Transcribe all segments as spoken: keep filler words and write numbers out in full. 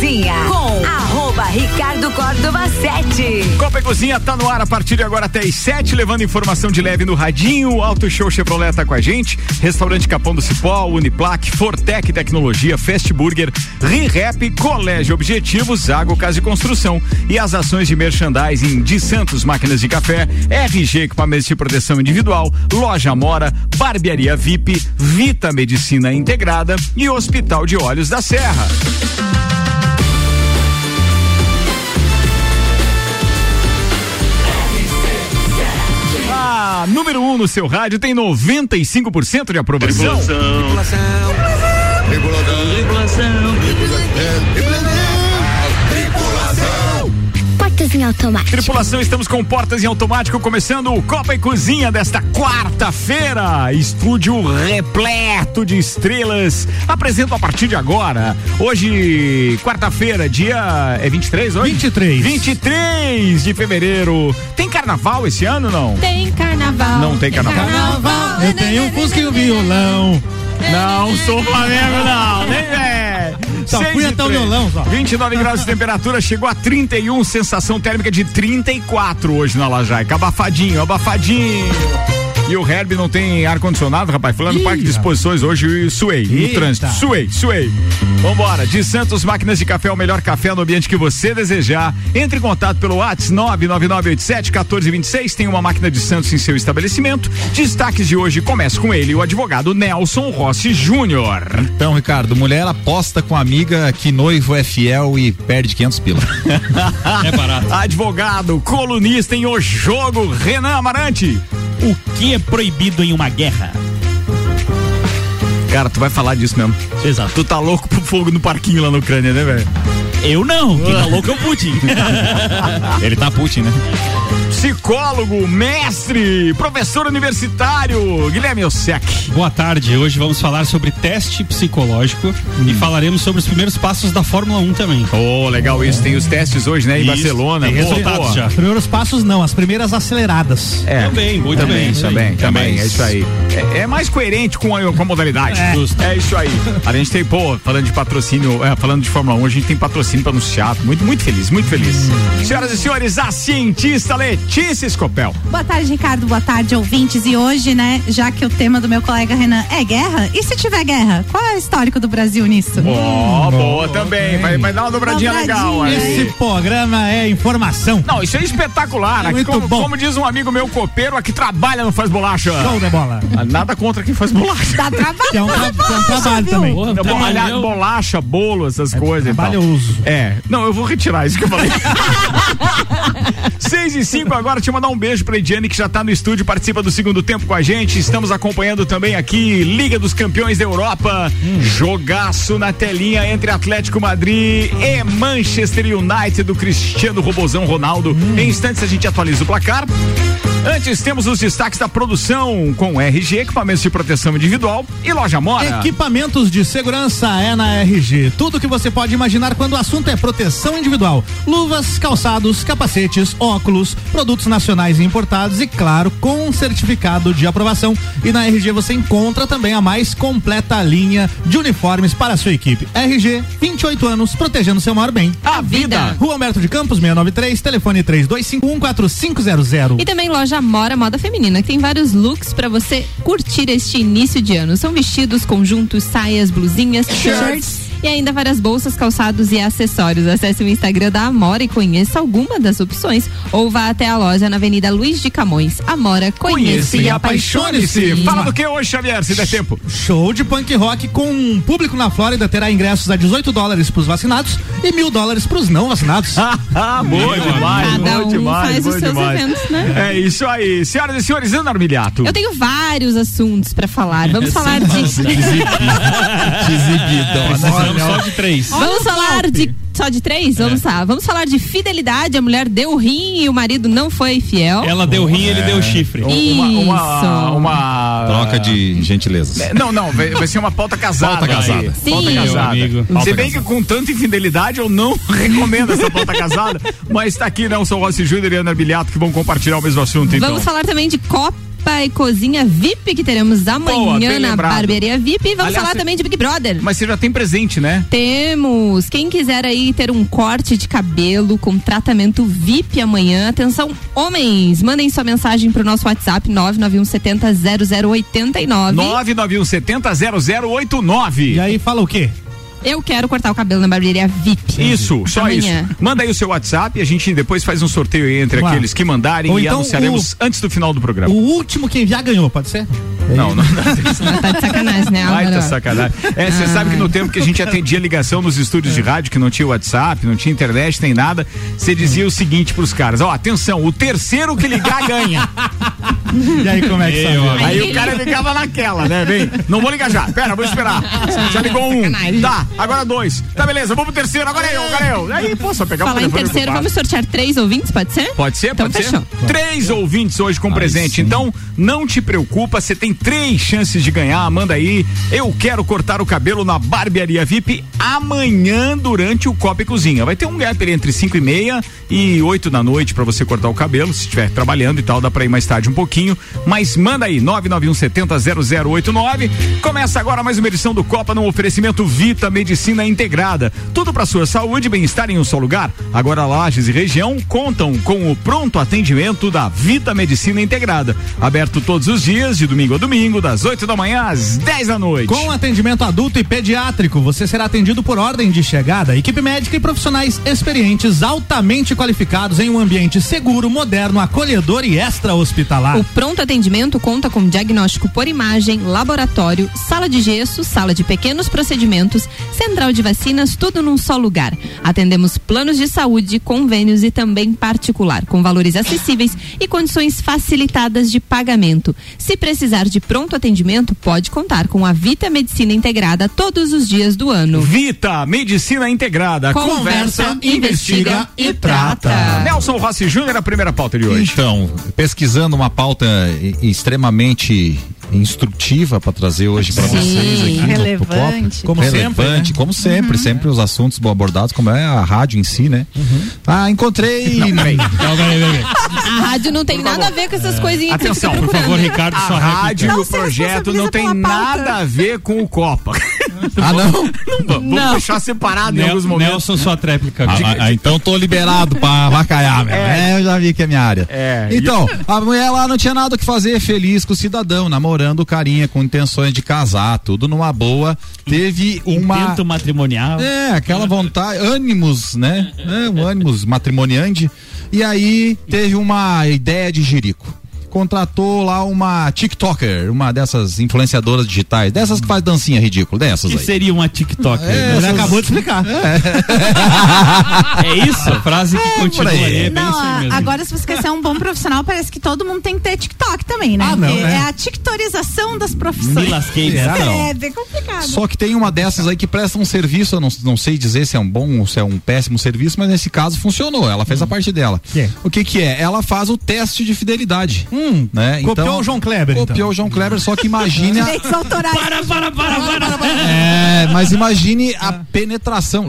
Cozinha com arroba Ricardo Córdova sete. Copa e Cozinha tá no ar a partir de agora até as sete, levando informação de leve no radinho. Auto Show Chevrolet tá com a gente, Restaurante Capão do Cipó, Uniplac, Fortec Tecnologia, Fast Burger, RiRap, Colégio Objetivo, Zago Casa de Construção e as ações de merchandising de Santos Máquinas de Café, R G Equipamentos de Proteção Individual, Loja Mora, Barbearia V I P, Vita Medicina Integrada e Hospital de Olhos da Serra. Ah, número um no seu rádio tem noventa e cinco por cento de aprovação. Regulação. Regulação. Regulação. Regulação. Em automático. Tripulação, estamos com Portas em Automático, começando o Copa e Cozinha desta quarta-feira. Estúdio repleto de estrelas. Apresento a partir de agora. Hoje, quarta-feira, dia. É vinte e três hoje? vinte e três. vinte e três de fevereiro. Tem carnaval esse ano ou não? Tem carnaval. Não tem carnaval. Tem carnaval. Eu tenho um fusca e um violão. Não sou Flamengo, não, nem é. Só fui até o violão, só. vinte e nove graus de temperatura, chegou a trinta e um, sensação térmica de trinta e quatro hoje na Lajaica. Abafadinho, abafadinho. E o Herb não tem ar-condicionado, rapaz. Falando no parque de exposições hoje, suei. No trânsito, suei, suei. Vambora. De Santos Máquinas de Café, o melhor café no ambiente que você desejar. Entre em contato pelo WhatsApp nove nove nove oito sete um quatro dois seis. Tem uma máquina de Santos em seu estabelecimento. Destaques de hoje, começa com ele, o advogado Nelson Rossi Júnior. Então, Ricardo, mulher aposta com amiga que noivo é fiel e perde quinhentos pila. É barato. Advogado, colunista em O Jogo, Renan Amarante. O que é proibido em uma guerra? Cara, tu vai falar disso mesmo. Exato. Tu tá louco pro fogo no parquinho lá na Ucrânia, né, velho? Eu não. Quem tá louco é o Putin. Ele tá Putin, né? Psicólogo, mestre, professor universitário, Guilherme Osseck. Boa tarde, hoje vamos falar sobre teste psicológico hum. e falaremos sobre os primeiros passos da Fórmula um também. Oh, legal isso, tem os testes hoje, né, em isso, Barcelona. Tem resultados boa. Já. Primeiros passos não, as primeiras aceleradas. É, também, muito também, bem. Também, também, é isso aí. É, é mais coerente com a, com a modalidade. É. Justo. É isso aí. A gente tem, pô, falando de patrocínio, é, falando de Fórmula um, a gente tem patrocínio pra anunciar, muito, muito feliz, muito feliz. Senhoras e senhores, a cientista Letícia Letícia Escopel. Boa tarde, Ricardo. Boa tarde, ouvintes. E hoje, né, já que o tema do meu colega Renan é guerra, e se tiver guerra, qual é o histórico do Brasil nisso? Boa, hum, boa, boa também. Vai, vai dar uma dobradinha, dobradinha legal. Aí. Esse programa é informação. Não, isso é espetacular. É aqui, muito como, bom. Como diz um amigo meu copeiro, aqui trabalha não faz bolacha. Show de bola. Nada contra quem faz bolacha. Dá trabalho. É um, bolacha, é um trabalho viu? Também. Boa, trabalho. Bolacha, bolo, essas é coisas. Trabalhoso. É. Não, eu vou retirar isso que eu falei. Seis e cinco. Agora te mandar um beijo pra Ediane, que já tá no estúdio, participa do segundo tempo com a gente. Estamos acompanhando também aqui Liga dos Campeões da Europa, hum. jogaço na telinha entre Atlético Madrid e Manchester United do Cristiano Robozão Ronaldo. Hum. Em instantes a gente atualiza o placar. Antes temos os destaques da produção com R G, equipamentos de proteção individual e Loja Mora. Equipamentos de segurança é na R G. Tudo que você pode imaginar quando o assunto é proteção individual. Luvas, calçados, capacetes, óculos, produtos nacionais e importados e, claro, com certificado de aprovação. E na R G você encontra também a mais completa linha de uniformes para a sua equipe. R G, vinte e oito anos, protegendo seu maior bem. A vida. Rua Humberto de Campos, seiscentos e noventa e três, telefone três dois cinco um quatro cinco zero zero. E também loja Já Mora Moda Feminina, que tem vários looks pra você curtir este início de ano. São vestidos, conjuntos, saias, blusinhas, shirts e ainda várias bolsas, calçados e acessórios. Acesse o Instagram da Amora e conheça alguma das opções, ou vá até a loja na Avenida Luiz de Camões. Amora, conheça e apaixone-se. Fala do que hoje, Xavier, se der tempo. Show de punk rock com um público na Flórida terá ingressos a dezoito dólares pros vacinados e mil dólares pros não vacinados. Ah, boa demais, boa demais. Faz os seus eventos, né? É isso aí. Senhoras e senhores, Ana Armiliato. Eu tenho vários assuntos pra falar. Vamos falar de... Desibidona. Só de três. Olha, vamos falar top. de só de três? É. Vamos lá. Vamos falar de fidelidade. A mulher deu rim e o marido não foi fiel. Ela deu rim e é. ele deu chifre. Isso. Uma, uma, uma... troca de gentilezas. Não, não. Vai, vai ser uma pauta casada. Pauta casada. Sim. Pauta casada. Amigo. Pauta Se bem casada. Que com tanta infidelidade eu não recomendo essa pauta casada, mas tá aqui Nelson Rossi Júnior e Ana Armiliato que vão compartilhar o mesmo assunto. Vamos então falar também de Copa Japa e Cozinha V I P, que teremos amanhã Boa, na Barbearia V I P. E vamos Aliás, falar também de Big Brother. Mas você já tem presente, né? Temos. Quem quiser aí ter um corte de cabelo com tratamento V I P amanhã, atenção, homens, mandem sua mensagem pro nosso WhatsApp, nove nove um setenta zero zero oitenta e nove. nove nove um setenta zero zero oitenta e nove. E aí fala o quê? Eu quero cortar o cabelo na barbearia V I P. Isso, só amanhã. Isso. Manda aí o seu WhatsApp e a gente depois faz um sorteio aí entre claro. aqueles que mandarem Ou e então anunciaremos o, antes do final do programa. O último que enviar ganhou, pode ser? Não, não. não. Tá de sacanagem, né? Vai, tá sacanagem. É, você sabe que no tempo que a gente atendia ligação nos estúdios de rádio, que não tinha WhatsApp, não tinha internet, nem nada, você dizia o seguinte pros caras, ó, atenção, o terceiro que ligar ganha. E aí como é que é? Aí o cara ligava naquela, né? Bem, não vou ligar já, pera, vou esperar. Já ligou um, tá, agora dois, tá beleza, vamos pro terceiro, agora eu, agora eu. Aí, pô, só pegar o telefone. Falar em terceiro, vamos sortear três ouvintes, pode ser? Pode ser, pode ser. Então fechou. Três ouvintes hoje com presente, então não te preocupa, você tem três chances de ganhar, manda aí. Eu quero cortar o cabelo na Barbearia V I P amanhã durante o Copa e Cozinha. Vai ter um gap ali entre cinco e meia e oito da noite pra você cortar o cabelo, se estiver trabalhando e tal, dá pra ir mais tarde um pouquinho. Mas manda aí, nove nove um setenta zero zero oitenta e nove. Começa agora mais uma edição do Copa no oferecimento Vita Medicina Integrada. Tudo para sua saúde e bem-estar em um só lugar. Agora Lages e região contam com o pronto atendimento da Vita Medicina Integrada. Aberto todos os dias, de domingo a domingo, das oito da manhã às dez da noite. Com atendimento adulto e pediátrico, você será atendido por ordem de chegada, equipe médica e profissionais experientes, altamente qualificados em um ambiente seguro, moderno, acolhedor e extra-hospitalar. O pronto atendimento conta com diagnóstico por imagem, laboratório, sala de gesso, sala de pequenos procedimentos, central de vacinas, tudo num só lugar. Atendemos planos de saúde, convênios e também particular, com valores acessíveis e condições facilitadas de pagamento. Se precisar de pronto atendimento, pode contar com a Vita Medicina Integrada todos os dias do ano. Vita Medicina Integrada. Conversa, Conversa investiga e trata. Nelson Rossi Júnior, a primeira pauta de hoje. Então, pesquisando uma pauta extremamente instrutiva para trazer hoje para vocês aqui, relevante, como relevante, sempre, né? Como sempre, uhum. sempre os assuntos bom abordados, como é a rádio em si, né? Uhum. Ah, encontrei. Não, não, não, não, não, não. A rádio não tem por nada favor. a ver com essas é. coisinhas. Atenção, por favor, Ricardo. A rádio e o projeto não tem nada a ver com o Copa. Ah, não? Não, vamos não. deixar separado Nel, em alguns momentos. Nelson, sua tréplica. Ah, ah, então tô liberado pra vacaiar, meu. É. é, eu já vi que é minha área. É. Então, a mulher lá não tinha nada o que fazer, feliz com o cidadão, namorando o carinha, com intenções de casar, tudo numa boa. Teve uma... Intento matrimonial. É, aquela vontade, ânimos, né? É, ânimos matrimoniandi. E aí, teve uma ideia de jirico. Contratou lá uma TikToker, uma dessas influenciadoras digitais, dessas que faz dancinha ridícula, dessas que aí. Seria uma TikToker? É, né? Ela essas... acabou de explicar. É, é isso? A frase que é, continua aí. É bem não, assim mesmo. Agora, se você quer ser um bom profissional, parece que todo mundo tem que ter TikTok também, né? Ah, não, é. é a tiktorização das profissões. Me lasquei, né? É, é bem complicado. Só que tem uma dessas aí que presta um serviço, eu não, não sei dizer se é um bom ou se é um péssimo serviço, mas nesse caso funcionou, ela fez hum. a parte dela. Que? O que que é? Ela faz o teste de fidelidade. Hum, né? Copiou então, o João Kleber. Copiou então. o João Kleber, só que imagine. A... para, para, para, para, para. É, mas imagine a penetração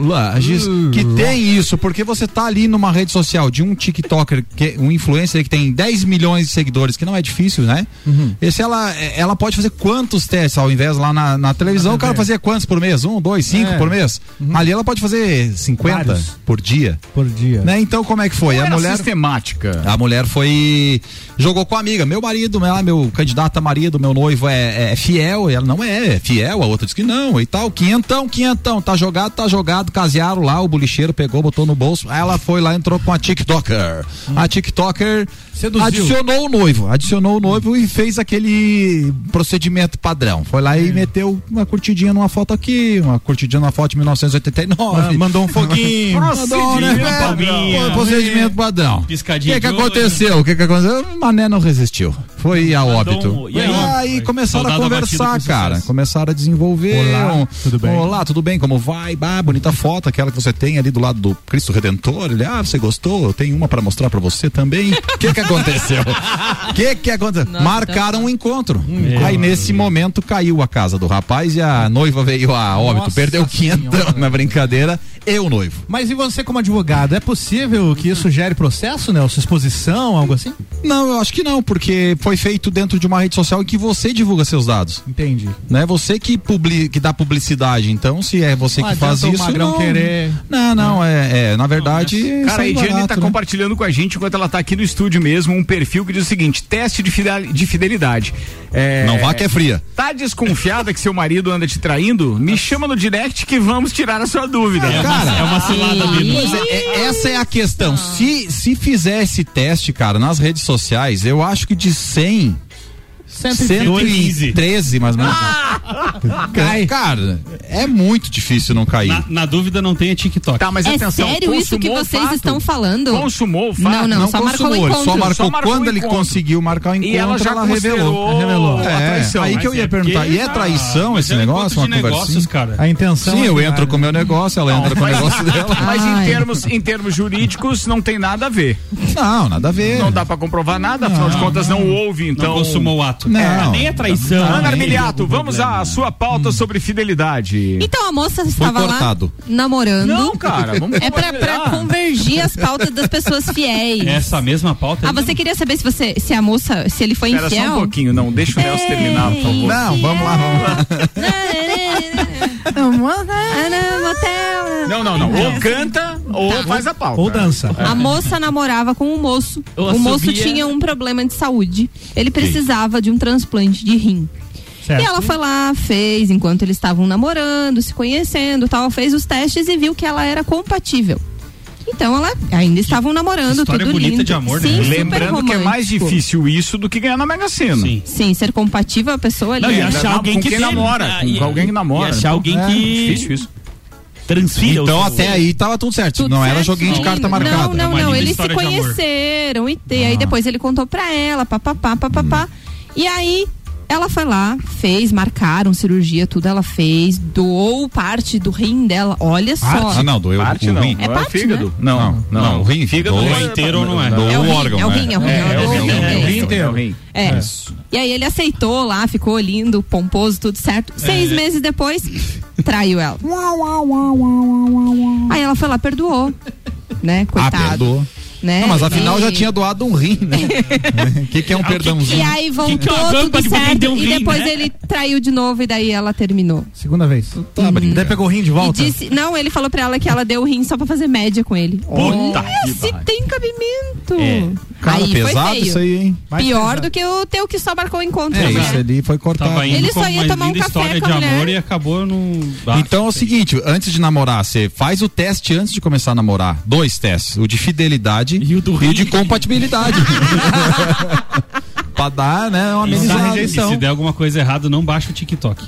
que tem isso, porque você tá ali numa rede social de um TikToker, que, um influencer que tem dez milhões de seguidores, que não é difícil, né? Uhum. Esse ela, ela pode fazer quantos testes, ao invés lá na, na televisão, ah, o cara é. fazia quantos por mês? Um, dois, cinco é. por mês? Uhum. Ali ela pode fazer cinquenta Vários. por dia. Por dia. Né? Então, como é que foi? Não a era mulher sistemática. A mulher foi. Jogou com a amiga, meu marido, meu candidato a marido, meu noivo é, é fiel, e ela não é, é fiel, a outra diz que não e tal, quinhentão, quinhentão, tá jogado, tá jogado, casearam lá, o bolicheiro pegou, botou no bolso, aí ela foi lá, entrou com a TikToker, hum. a TikToker Seduziu. adicionou o noivo, adicionou o noivo e fez aquele procedimento padrão, foi lá e é. meteu uma curtidinha numa foto aqui, uma curtidinha numa foto de mil novecentos e oitenta e nove, ah, mandou um foguinho, mandou, né, é, procedimento padrão, piscadinha, o que que aconteceu, o que que aconteceu, Mané não resistiu, foi a óbito. Um, e aí, e aí começaram a conversar, cara. Começaram a desenvolver. Olá, um, tudo bem? Olá, tudo bem? Como vai? Bah, bonita foto, aquela que você tem ali do lado do Cristo Redentor. Ele, ah, você gostou? Eu tenho uma pra mostrar pra você também. O que que aconteceu? O que que aconteceu? Nossa, marcaram tá... um encontro. Meu aí nesse meu. momento caiu a casa do rapaz e a noiva veio a óbito. Nossa, perdeu o quinhentão na brincadeira e o noivo. Mas e você como advogado, é possível que isso gere processo, Nelson? Exposição, algo assim? Não, eu acho que não, porque foi feito dentro de uma rede social em que você divulga seus dados. Entendi. Não é você que, publica, que dá publicidade, então se é você ah, que faz isso, Magrão não. Querer... Não, não, é, é na verdade... Não, mas... Cara, a Ediane barato, tá né? compartilhando com a gente, enquanto ela tá aqui no estúdio mesmo, um perfil que diz o seguinte, teste de fidelidade. É... Não vá que é fria. Tá desconfiada que seu marido anda te traindo? Me chama no direct que vamos tirar a sua dúvida. É, cara, é uma cilada mesmo. Pois é, é, essa é a questão. Se, se fizer esse teste, cara, nas redes sociais, eu acho que de cem... cento e treze, mais ou menos. Ah! Cai. Cara, é muito difícil não cair. Na, na dúvida não tem a TikTok. Tá, mas é atenção, sério isso que vocês fato? Estão falando? Consumou o fato? Não, não, não só, consumou, marcou ele, só marcou só marcou quando ele conseguiu marcar o encontro. E ela já ela revelou. revelou. É, a traição. Aí que eu ia é perguntar, e é traição ah, esse negócio? É um uma de negócios, cara. A intenção Sim, é eu cara. entro com o meu negócio, ela não, entra com o negócio dela. Mas em termos, em termos jurídicos não tem nada a ver. Não, nada a ver. Não dá pra comprovar nada, afinal de contas não houve, então... Consumou o ato. Não, é, nem a traição. Ana Armiliato, vamos à sua pauta hum. sobre fidelidade. Então a moça estava lá namorando. Não, cara, vamos É pra, pra convergir as pautas das pessoas fiéis. Essa mesma pauta. Ah, você não... queria saber se você, se a moça, se ele foi Pera infiel? Só um pouquinho, não, deixa o Nelson terminar, por favor. Não, vamos lá, vamos lá. Não, não, não. Ou canta ou tá. faz a pauta. Ou dança. É. A moça namorava com um moço. Eu o assumia... moço tinha um problema de saúde. Ele precisava de um transplante de rim. Certo. E ela foi lá, fez, enquanto eles estavam namorando, se conhecendo, tal, fez os testes e viu que ela era compatível. Então, ela ainda estavam namorando, história tudo bonita lindo. De amor, né? Sim, lembrando romântico. Que é mais difícil isso do que ganhar na Mega Sena. Sim, Sim ser compatível a pessoa ali. Não, e achar alguém que namora, ah, com alguém que namora. E achar alguém é, que... É difícil isso. Transfira então até seu... aí tava tudo certo, tudo não certo, era joguinho sim. de carta marcada. Não, não, não, não. Eles se conheceram e ah. aí depois ele contou pra ela, papapá, papapá. Hum. E aí ela foi lá, fez, marcaram cirurgia, tudo ela fez, doou parte do rim dela, olha só. Parte? Ah, não, doeu parte, o, o rim. Não. É parte, fígado? Né? Não, não, não, não, o rim, fígado doou é inteiro ou não é? Doou é o órgão, é o rim, é o rim, é o rim inteiro. É. é. E aí ele aceitou lá, ficou lindo, pomposo, tudo certo. É. Seis meses depois, traiu ela. Aí ela foi lá, perdoou, né, coitado. Ah, perdoou. Né? Não, mas afinal e... já tinha doado um rim, né? O que, que é um perdãozinho? E aí voltou que que tudo de certo um rim, e depois né? ele traiu de novo e daí ela terminou. Segunda vez. Tá, uhum. Daí pegou o rim de volta? Disse, não, ele falou pra ela que ela deu o rim só pra fazer média com ele. Puta que se barra. Tem cabimento. É. Cara, aí pesado isso aí, hein? Mais pior pesado. Do que o teu que só marcou o encontro. É, né? Isso ali foi cortado. Ele só ia tomar um café com a mulher. De amor e acabou no... ah, então é o seguinte, antes de namorar, você faz o teste antes de começar a namorar. Dois testes, o de fidelidade e o do Rio de compatibilidade. Pra dar, né? Uma e se der alguma coisa errada, não baixa o TikTok.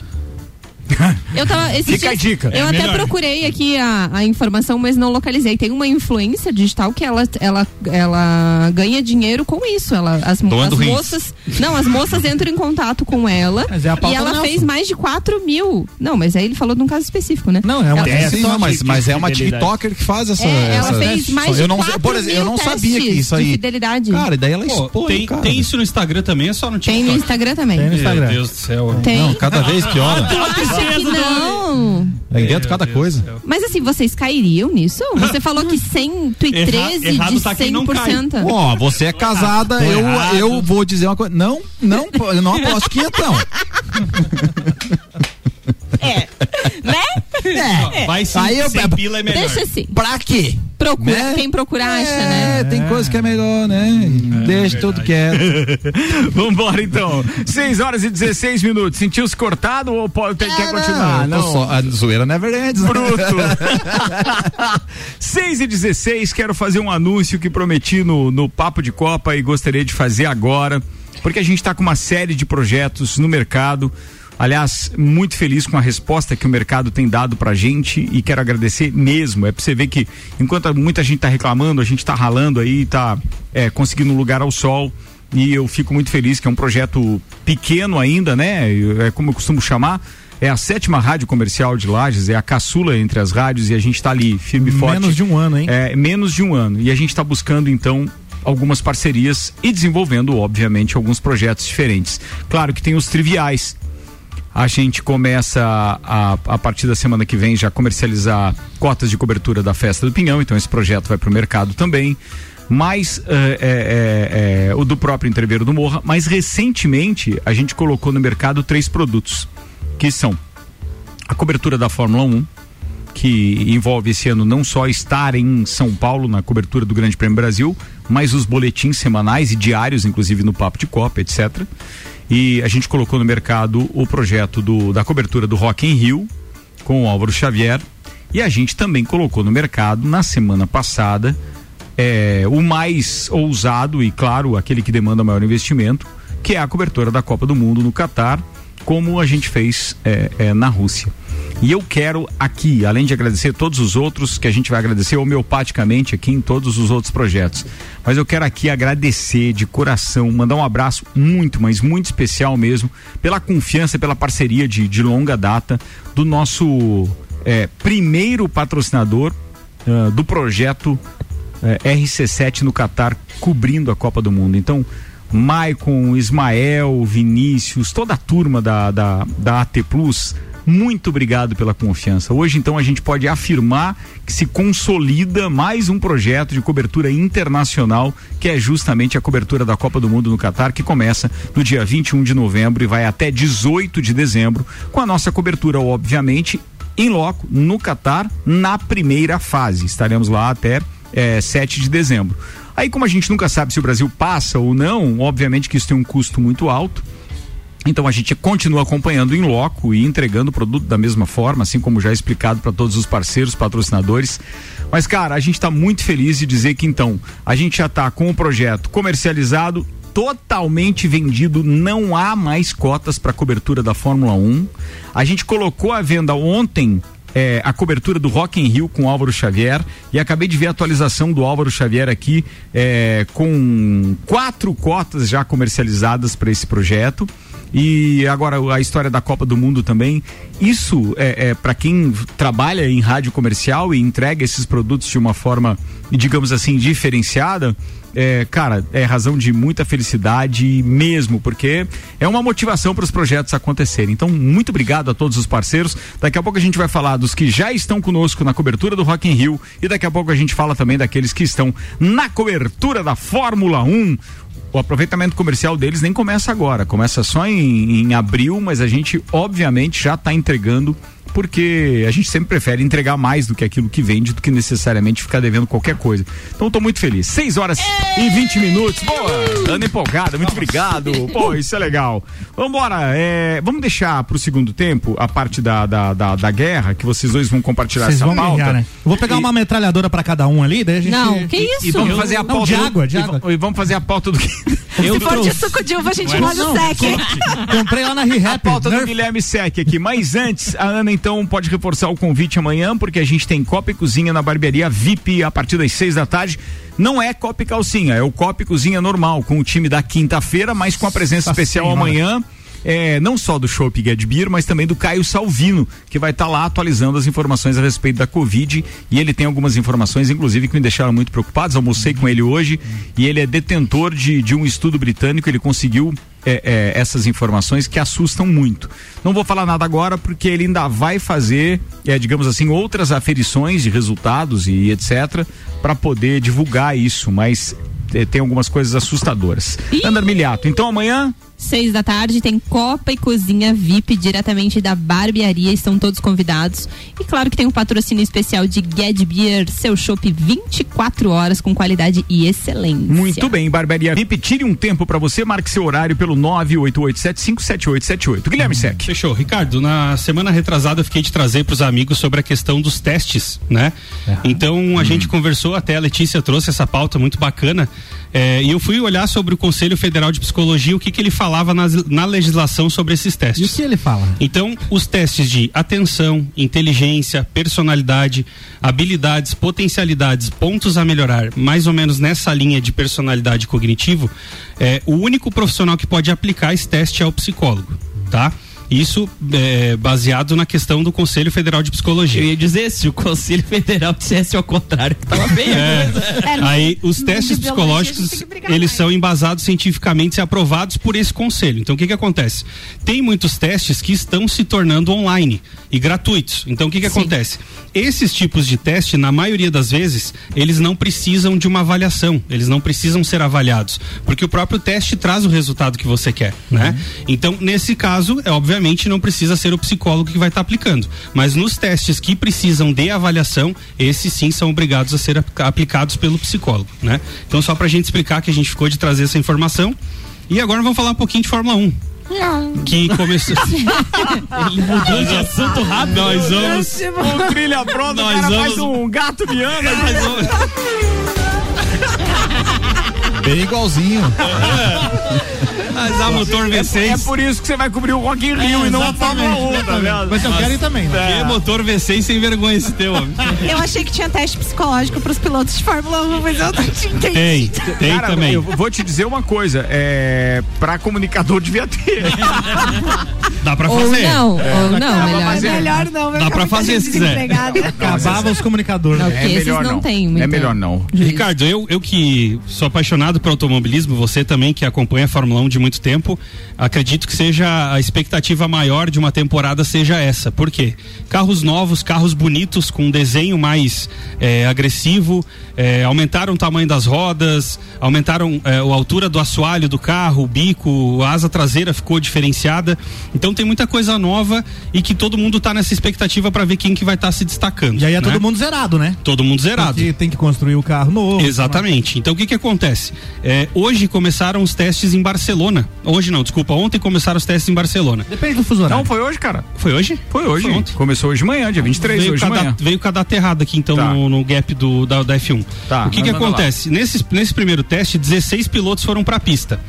Eu tava, Fica dias, a dica. Eu é até melhor. procurei aqui a, a informação, mas não localizei. Tem uma influencer digital que ela, ela, ela ganha dinheiro com isso. Ela, as, as moças. Não, as moças entram em contato com ela. Mas é a e ela fez mais de quatro mil. Não, mas aí ele falou de um caso específico, né? Não, é uma é, sim, não, mas, mas é uma TikToker que faz essa. É, ela essa, fez né? mais de eu não, quatro por exemplo, mil eu não sabia que isso aí. Fidelidade. Cara, e daí ela expõe. Pô, tem, cara. tem isso no Instagram também, é só no TikTok? Tem no Instagram também. Tem no Instagram. Meu Deus do céu. Tem. Não, cada vez pior. Que não. É invento cada Deus coisa. Deus. Mas assim, vocês cairiam nisso? Você falou que cento e treze Erra, de tá cem por cento. Ó, oh, você é casada, eu, eu vou dizer uma coisa. Não, não, eu não aposto que então. É. Né? É. Vai sim, aí eu, sem pila é melhor. Deixa assim. Pra quê? Procura, né? Quem procura acha, é, né? É, tem coisa que é melhor, né? É, Deixa é tudo quieto. Vambora então. seis horas e dezesseis minutos. Sentiu-se cortado ou pode, tem, ah, quer continuar? Não, não. Só, a zoeira never ends. Bruto. seis e dezesseis, quero fazer um anúncio que prometi no, no Papo de Copa e gostaria de fazer agora, porque a gente tá com uma série de projetos no mercado. Aliás, muito feliz com a resposta que o mercado tem dado pra gente e quero agradecer mesmo. É pra você ver que enquanto muita gente tá reclamando, a gente tá ralando aí, tá é, conseguindo um lugar ao sol e eu fico muito feliz que é um projeto pequeno ainda, né? É como eu costumo chamar, é a sétima rádio comercial de Lages, é a caçula entre as rádios e a gente tá ali firme e forte. Menos de um ano, hein? É, menos de um ano e a gente tá buscando então algumas parcerias e desenvolvendo obviamente alguns projetos diferentes. Claro que tem os triviais. A gente começa a, a partir da semana que vem já comercializar cotas de cobertura da Festa do Pinhão, então esse projeto vai para o mercado também. Mas é, é, é, o do próprio entreveiro do Morra, mas recentemente a gente colocou no mercado três produtos, que são a cobertura da Fórmula um, que envolve esse ano não só estar em São Paulo na cobertura do Grande Prêmio Brasil, mas os boletins semanais e diários, inclusive no Papo de Copa, etcétera. E a gente colocou no mercado o projeto do, da cobertura do Rock in Rio, com o Álvaro Xavier, e a gente também colocou no mercado, na semana passada, É, o mais ousado e, claro, aquele que demanda maior investimento, que é a cobertura da Copa do Mundo no Catar, como a gente fez é, é, na Rússia. E eu quero aqui, além de agradecer todos os outros, que a gente vai agradecer homeopaticamente aqui em todos os outros projetos, mas eu quero aqui agradecer de coração, mandar um abraço muito, mas muito especial mesmo, pela confiança, pela parceria de, de longa data do nosso é, primeiro patrocinador uh, do projeto R C sete no Catar, cobrindo a Copa do Mundo. Então, Maicon, Ismael, Vinícius, toda a turma da, da, da A T Plus, muito obrigado pela confiança. Hoje, então, a gente pode afirmar que se consolida mais um projeto de cobertura internacional, que é justamente a cobertura da Copa do Mundo no Catar, que começa no dia vinte e um de novembro e vai até dezoito de dezembro, com a nossa cobertura, obviamente, em loco, no Catar, na primeira fase. Estaremos lá até É, sete de dezembro. Aí, como a gente nunca sabe se o Brasil passa ou não, obviamente que isso tem um custo muito alto, então a gente continua acompanhando em loco e entregando o produto da mesma forma, assim como já explicado para todos os parceiros, patrocinadores. Mas, cara, a gente está muito feliz de dizer que, então, a gente já está com o projeto comercializado, totalmente vendido, não há mais cotas para cobertura da Fórmula um. A gente colocou à venda ontem É, a cobertura do Rock in Rio com Álvaro Xavier, e acabei de ver a atualização do Álvaro Xavier aqui é, com quatro cotas já comercializadas para esse projeto. E agora a história da Copa do Mundo também. Isso é, é para quem trabalha em rádio comercial e entrega esses produtos de uma forma, digamos assim, diferenciada, é, cara, é razão de muita felicidade mesmo, porque é uma motivação para os projetos acontecerem. Então, muito obrigado a todos os parceiros. Daqui a pouco a gente vai falar dos que já estão conosco na cobertura do Rock in Rio, e daqui a pouco a gente fala também daqueles que estão na cobertura da Fórmula um. O aproveitamento comercial deles nem começa agora, começa só em, em abril, mas a gente obviamente já está entregando, porque a gente sempre prefere entregar mais do que aquilo que vende, do que necessariamente ficar devendo qualquer coisa. Então, estou muito feliz. seis horas e vinte minutos. Boa! Ana empolgada, muito obrigado. Pô, isso é legal. Vambora, é, vamos deixar pro segundo tempo a parte da, da, da, da guerra, que vocês dois vão compartilhar vocês essa vão pauta. Ganhar, né? Eu vou pegar e... uma metralhadora para cada um ali, daí a gente... Não, que isso? E, e vamos eu... fazer a pauta... Não, de água, de água. E vamos fazer a pauta do... Eu Se for trouxe. De suco de uva, a gente molha o Sec. Comprei lá na RiRap. A pauta Nerf. Do Guilherme Sec aqui. Mas antes, a Ana, então, pode reforçar o convite amanhã, porque a gente tem Copa e Cozinha na Barbearia V I P a partir das seis da tarde. Não é Copa e Calcinha, é o Copa e Cozinha normal, com o time da quinta-feira, mas com a presença Nossa especial senhora. Amanhã. É, não só do Chopp Guedbir, mas também do Caio Salvino, que vai estar tá lá atualizando as informações a respeito da Covid, e ele tem algumas informações, inclusive, que me deixaram muito preocupados. Almocei com ele hoje, e ele é detentor de, de um estudo britânico, ele conseguiu é, é, essas informações que assustam muito. Não vou falar nada agora, porque ele ainda vai fazer, é, digamos assim, outras aferições de resultados e etcétera, para poder divulgar isso, mas é, tem algumas coisas assustadoras. Ih. Ana Armiliato, então amanhã... Seis da tarde tem Copa e Cozinha V I P diretamente da barbearia, estão todos convidados, e claro que tem um patrocínio especial de Guedbir, seu chopp vinte e quatro horas com qualidade e excelência. Muito bem, barbearia V I P, tire um tempo pra você, marque seu horário pelo nove oito oito sete cinco sete oito sete oito. Guilherme Sec. Fechou, Ricardo, na semana retrasada eu fiquei de trazer pros amigos sobre a questão dos testes, né? É. Então a hum. gente conversou, até a Letícia trouxe essa pauta muito bacana, é, e eu fui olhar sobre o Conselho Federal de Psicologia, o que que ele fala falava na, na legislação sobre esses testes. E o que ele fala? Então, os testes de atenção, inteligência, personalidade, habilidades, potencialidades, pontos a melhorar, mais ou menos nessa linha de personalidade cognitivo, é, o único profissional que pode aplicar esse teste é o psicólogo, tá? Isso é baseado na questão do Conselho Federal de Psicologia. Eu ia dizer, se o Conselho Federal dissesse ao contrário, que estava bem. É. É, aí os testes psicológicos, eles são embasados cientificamente e aprovados por esse conselho. Então o que que acontece? Tem muitos testes que estão se tornando online e gratuitos. Então o que que Sim. acontece? Esses tipos de teste, na maioria das vezes, eles não precisam de uma avaliação, eles não precisam ser avaliados, porque o próprio teste traz o resultado que você quer, né? Uhum. Então, nesse caso, é obviamente não precisa ser o psicólogo que vai estar tá aplicando, mas nos testes que precisam de avaliação, esses sim são obrigados a ser aplicados pelo psicólogo, né? Então, só pra gente explicar que a gente ficou de trazer essa informação. E agora vamos falar um pouquinho de Fórmula um. Não. Que começou. Ele mudou de assunto rápido. Nós vamos. Um trilha pronta, nós cara, vamos. Mais um gato miando. Nós vamos. Bem igualzinho. É. Mas a motor V seis. É, é por isso que você vai cobrir o Rock in Rio é, e não a Fórmula um, tá ligado? Mas eu quero ir também. Né? É motor V seis sem vergonha esse teu, homem. Eu achei que tinha teste psicológico pros pilotos de Fórmula um, mas eu não te entendi. Tem, tem Cara, também. Eu vou te dizer uma coisa, é, pra comunicador devia ter. Dá pra fazer. Ou não, é, ou não, melhor, fazer. melhor não. Dá pra fazer se quiser. Acabava os comunicadores. Não, é melhor não. não tem, então. É melhor não. Ricardo, eu, eu que sou apaixonado por automobilismo, você também que acompanha a Fórmula um de muito tempo, acredito que seja a expectativa maior de uma temporada seja essa. Por quê? Carros novos, carros bonitos, com um desenho mais é, agressivo, é, aumentaram o tamanho das rodas, aumentaram é, a altura do assoalho do carro, o bico, a asa traseira ficou diferenciada. Então tem muita coisa nova e que todo mundo tá nessa expectativa para ver quem que vai estar tá se destacando. E aí é, né? Todo mundo zerado, né? Todo mundo zerado. Porque tem que construir o carro novo. Exatamente. Então o que que acontece? É, hoje começaram os testes em Barcelona. Hoje não, desculpa, ontem começaram os testes em Barcelona. Depende do fuso horário. Não, foi hoje, cara. Foi hoje? Foi hoje. Foi ontem. Começou hoje de manhã, dia vinte e três, veio hoje de manhã. Veio cadastro errado aqui, então, tá. no, no gap do, da, da F um. Tá, o que que acontece? Nesse, nesse primeiro teste, dezesseis pilotos foram pra pista.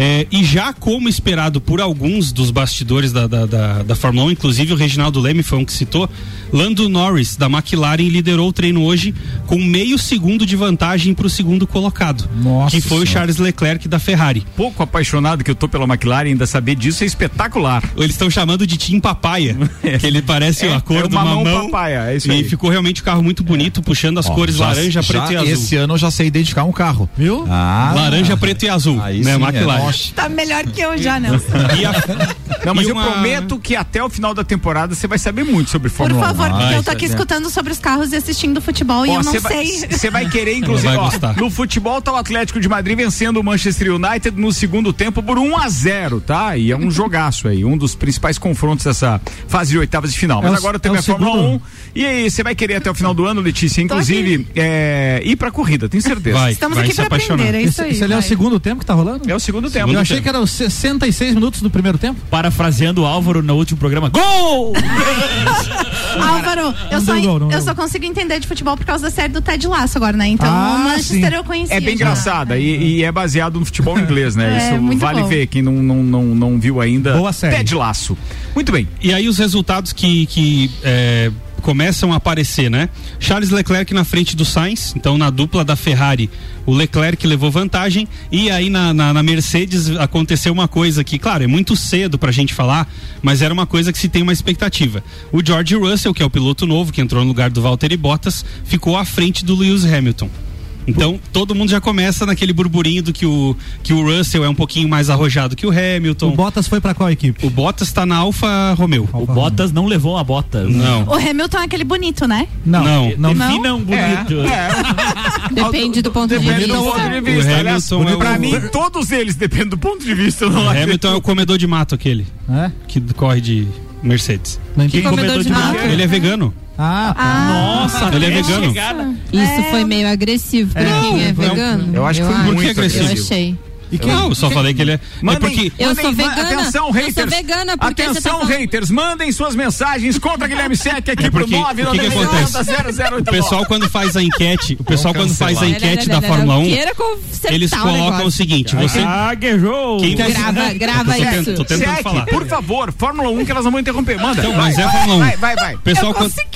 É, e já como esperado por alguns dos bastidores da, da, da, da Fórmula um, inclusive o Reginaldo Leme foi um que citou, Lando Norris, da McLaren, liderou o treino hoje com meio segundo de vantagem para o segundo colocado, Nossa que foi senhora. o Charles Leclerc da Ferrari. Pouco apaixonado que eu tô pela McLaren, ainda saber disso é espetacular. Eles estão chamando de Team Papaya, que ele parece é, a cor é do mamão, mamão papaya, é isso aí. E ficou realmente o um carro muito bonito, é. puxando as Ó, cores já, laranja, já preto e azul. Esse ano eu já sei identificar um carro, viu? Ah, laranja, preto e azul, aí né, sim, McLaren. É. Tá melhor que eu já, Nelson. A... Não, mas uma... eu prometo que até o final da temporada você vai saber muito sobre Fórmula um. Por favor, porque Ai, eu tô aqui é. escutando sobre os carros e assistindo futebol, e ó, eu não vai, sei. Você vai querer, inclusive, vai ó, no futebol tá o Atlético de Madrid vencendo o Manchester United no segundo tempo por um a zero, tá? E é um jogaço aí, um dos principais confrontos dessa fase de oitavas de final. Mas é o, agora tem é a Fórmula segundo. um. E aí, você vai querer até o final do ano, Letícia, inclusive, é, ir pra corrida, tenho certeza. Vai, Estamos vai aqui pra apaixonar. aprender, é isso aí. Isso ali é o segundo tempo que tá rolando? É o segundo tempo. Tempo. Eu achei tempo. que eram sessenta e seis minutos do primeiro tempo. Parafraseando o Álvaro no último programa. Gol! Álvaro, eu, só, gol, eu só consigo entender de futebol por causa da série do Ted Lasso agora, né? Então, ah, o Manchester sim. eu conheci. É bem já. engraçada e, e é baseado no futebol inglês, né? É, Isso vale bom. ver, quem não, não, não, não viu ainda. Boa série. Ted Lasso. Muito bem. E aí os resultados que... que é... começam a aparecer, né? Charles Leclerc na frente do Sainz, então na dupla da Ferrari, o Leclerc levou vantagem, e aí na, na, na Mercedes aconteceu uma coisa que, claro, é muito cedo pra gente falar, mas era uma coisa que se tem uma expectativa. O George Russell, que é o piloto novo, que entrou no lugar do Valtteri Bottas, ficou à frente do Lewis Hamilton. Então, todo mundo já começa naquele burburinho do que o, que o Russell é um pouquinho mais arrojado que o Hamilton. O Bottas foi pra qual equipe? O Bottas tá na Alfa Romeo. Alfa o Bottas Romeo. não levou a bota. Não. O Hamilton é aquele bonito, né? Não. Não. não. Defina um bonito. É. É. Depende do ponto depende de vista. Do ponto de vista. O Hamilton é o... Pra mim, todos eles dependem do ponto de vista. Eu não o Hamilton acredito. é o comedor de mato aquele. É? Que corre de Mercedes. Não que comedor, comedor de, de mato? mato? Ele é vegano. Ah, ah, nossa, ele é vegano. Isso é. foi meio agressivo pra é, quem é vegano. Eu acho que foi eu muito agressivo. Eu achei. E quem, não, eu só quem? falei que ele é. Mandem, é porque... eu, mandem, sou vegana, atenção, haters, eu sou vegana. Atenção, tá haters. Mandem suas mensagens contra Guilherme Sec aqui é porque, pro nove. O que, que acontece? O pessoal, quando faz a enquete, o pessoal, quando faz a enquete da Fórmula um, eles colocam o seguinte: você. Ah, guejou. Grava, grava isso. Tô tentando falar. Por favor, Fórmula um, que elas não vão interromper. Manda. Então, mas é Fórmula um. Vai, vai, vai. Eu consegui.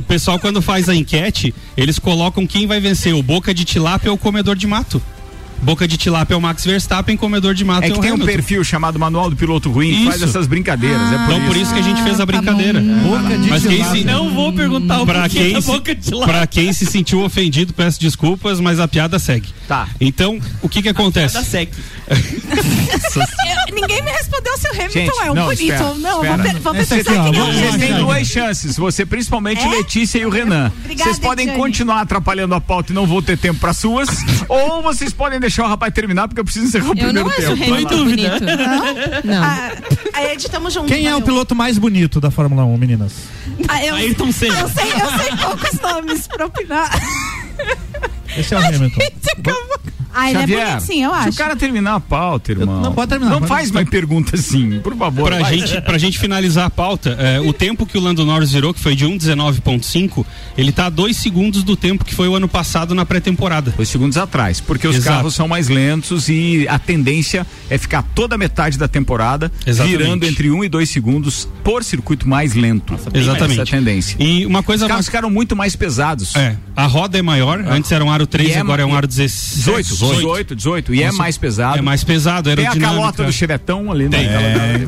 O pessoal, quando faz a enquete, eles colocam quem vai vencer: o boca de tilápia ou o comedor de mato. Boca de tilápia é o Max Verstappen, comedor de mato é o É que tem Hamilton. Um perfil chamado Manual do Piloto Ruim, isso. Faz essas brincadeiras. Ah, é por então isso. por isso que a gente fez a brincadeira. Tá boca de mas tilápia. Quem se... Não vou perguntar o pra que quem é se... boca de tilápia. Pra quem se sentiu ofendido, peço desculpas, mas a piada segue. Tá. Então, o que que acontece? A piada segue. Eu, ninguém me respondeu se o Hamilton gente, é um não, bonito espera, ou não. Vamos pensar aqui. Vocês têm duas chances, você principalmente é? Letícia e o Renan. Obrigada, vocês podem Jane. Continuar atrapalhando a pauta e não vou ter tempo para suas, ou vocês podem deixar o rapaz terminar, porque eu preciso encerrar o eu primeiro não tempo. Eu não acho o Hamilton bonito. Não? Não. Ah, aí editamos junto. Quem é eu. o piloto mais bonito da Fórmula um, meninas? Ah, eu, Ayrton Senna. Eu sei, eu sei poucos nomes pra opinar. Esse é o Hamilton. Ah, ele Xavier, é bonito sim, eu acho. Se o cara terminar a pauta, irmão. Eu, não pode terminar. Não faz mais pergunta assim, por favor. Pra, gente, pra gente finalizar a pauta, é, o tempo que o Lando Norris virou, que foi de um dezenove ponto cinco, ele tá a dois segundos do tempo que foi o ano passado na pré-temporada. Dois segundos atrás, porque os Exato. Carros são mais lentos e a tendência é ficar toda a metade da temporada Exatamente. Virando entre um e dois segundos por circuito mais lento. Nossa, Exatamente. Essa tendência. E uma coisa... Os carros mais... ficaram muito mais pesados. É, a roda é maior, ah. antes era um aro três, é agora é um aro dezesseis. dezoito, dezoito, dezoito. E Nossa, é mais pesado. É mais pesado, era o dinâmico. Tem a calota do Chevetão ali, né?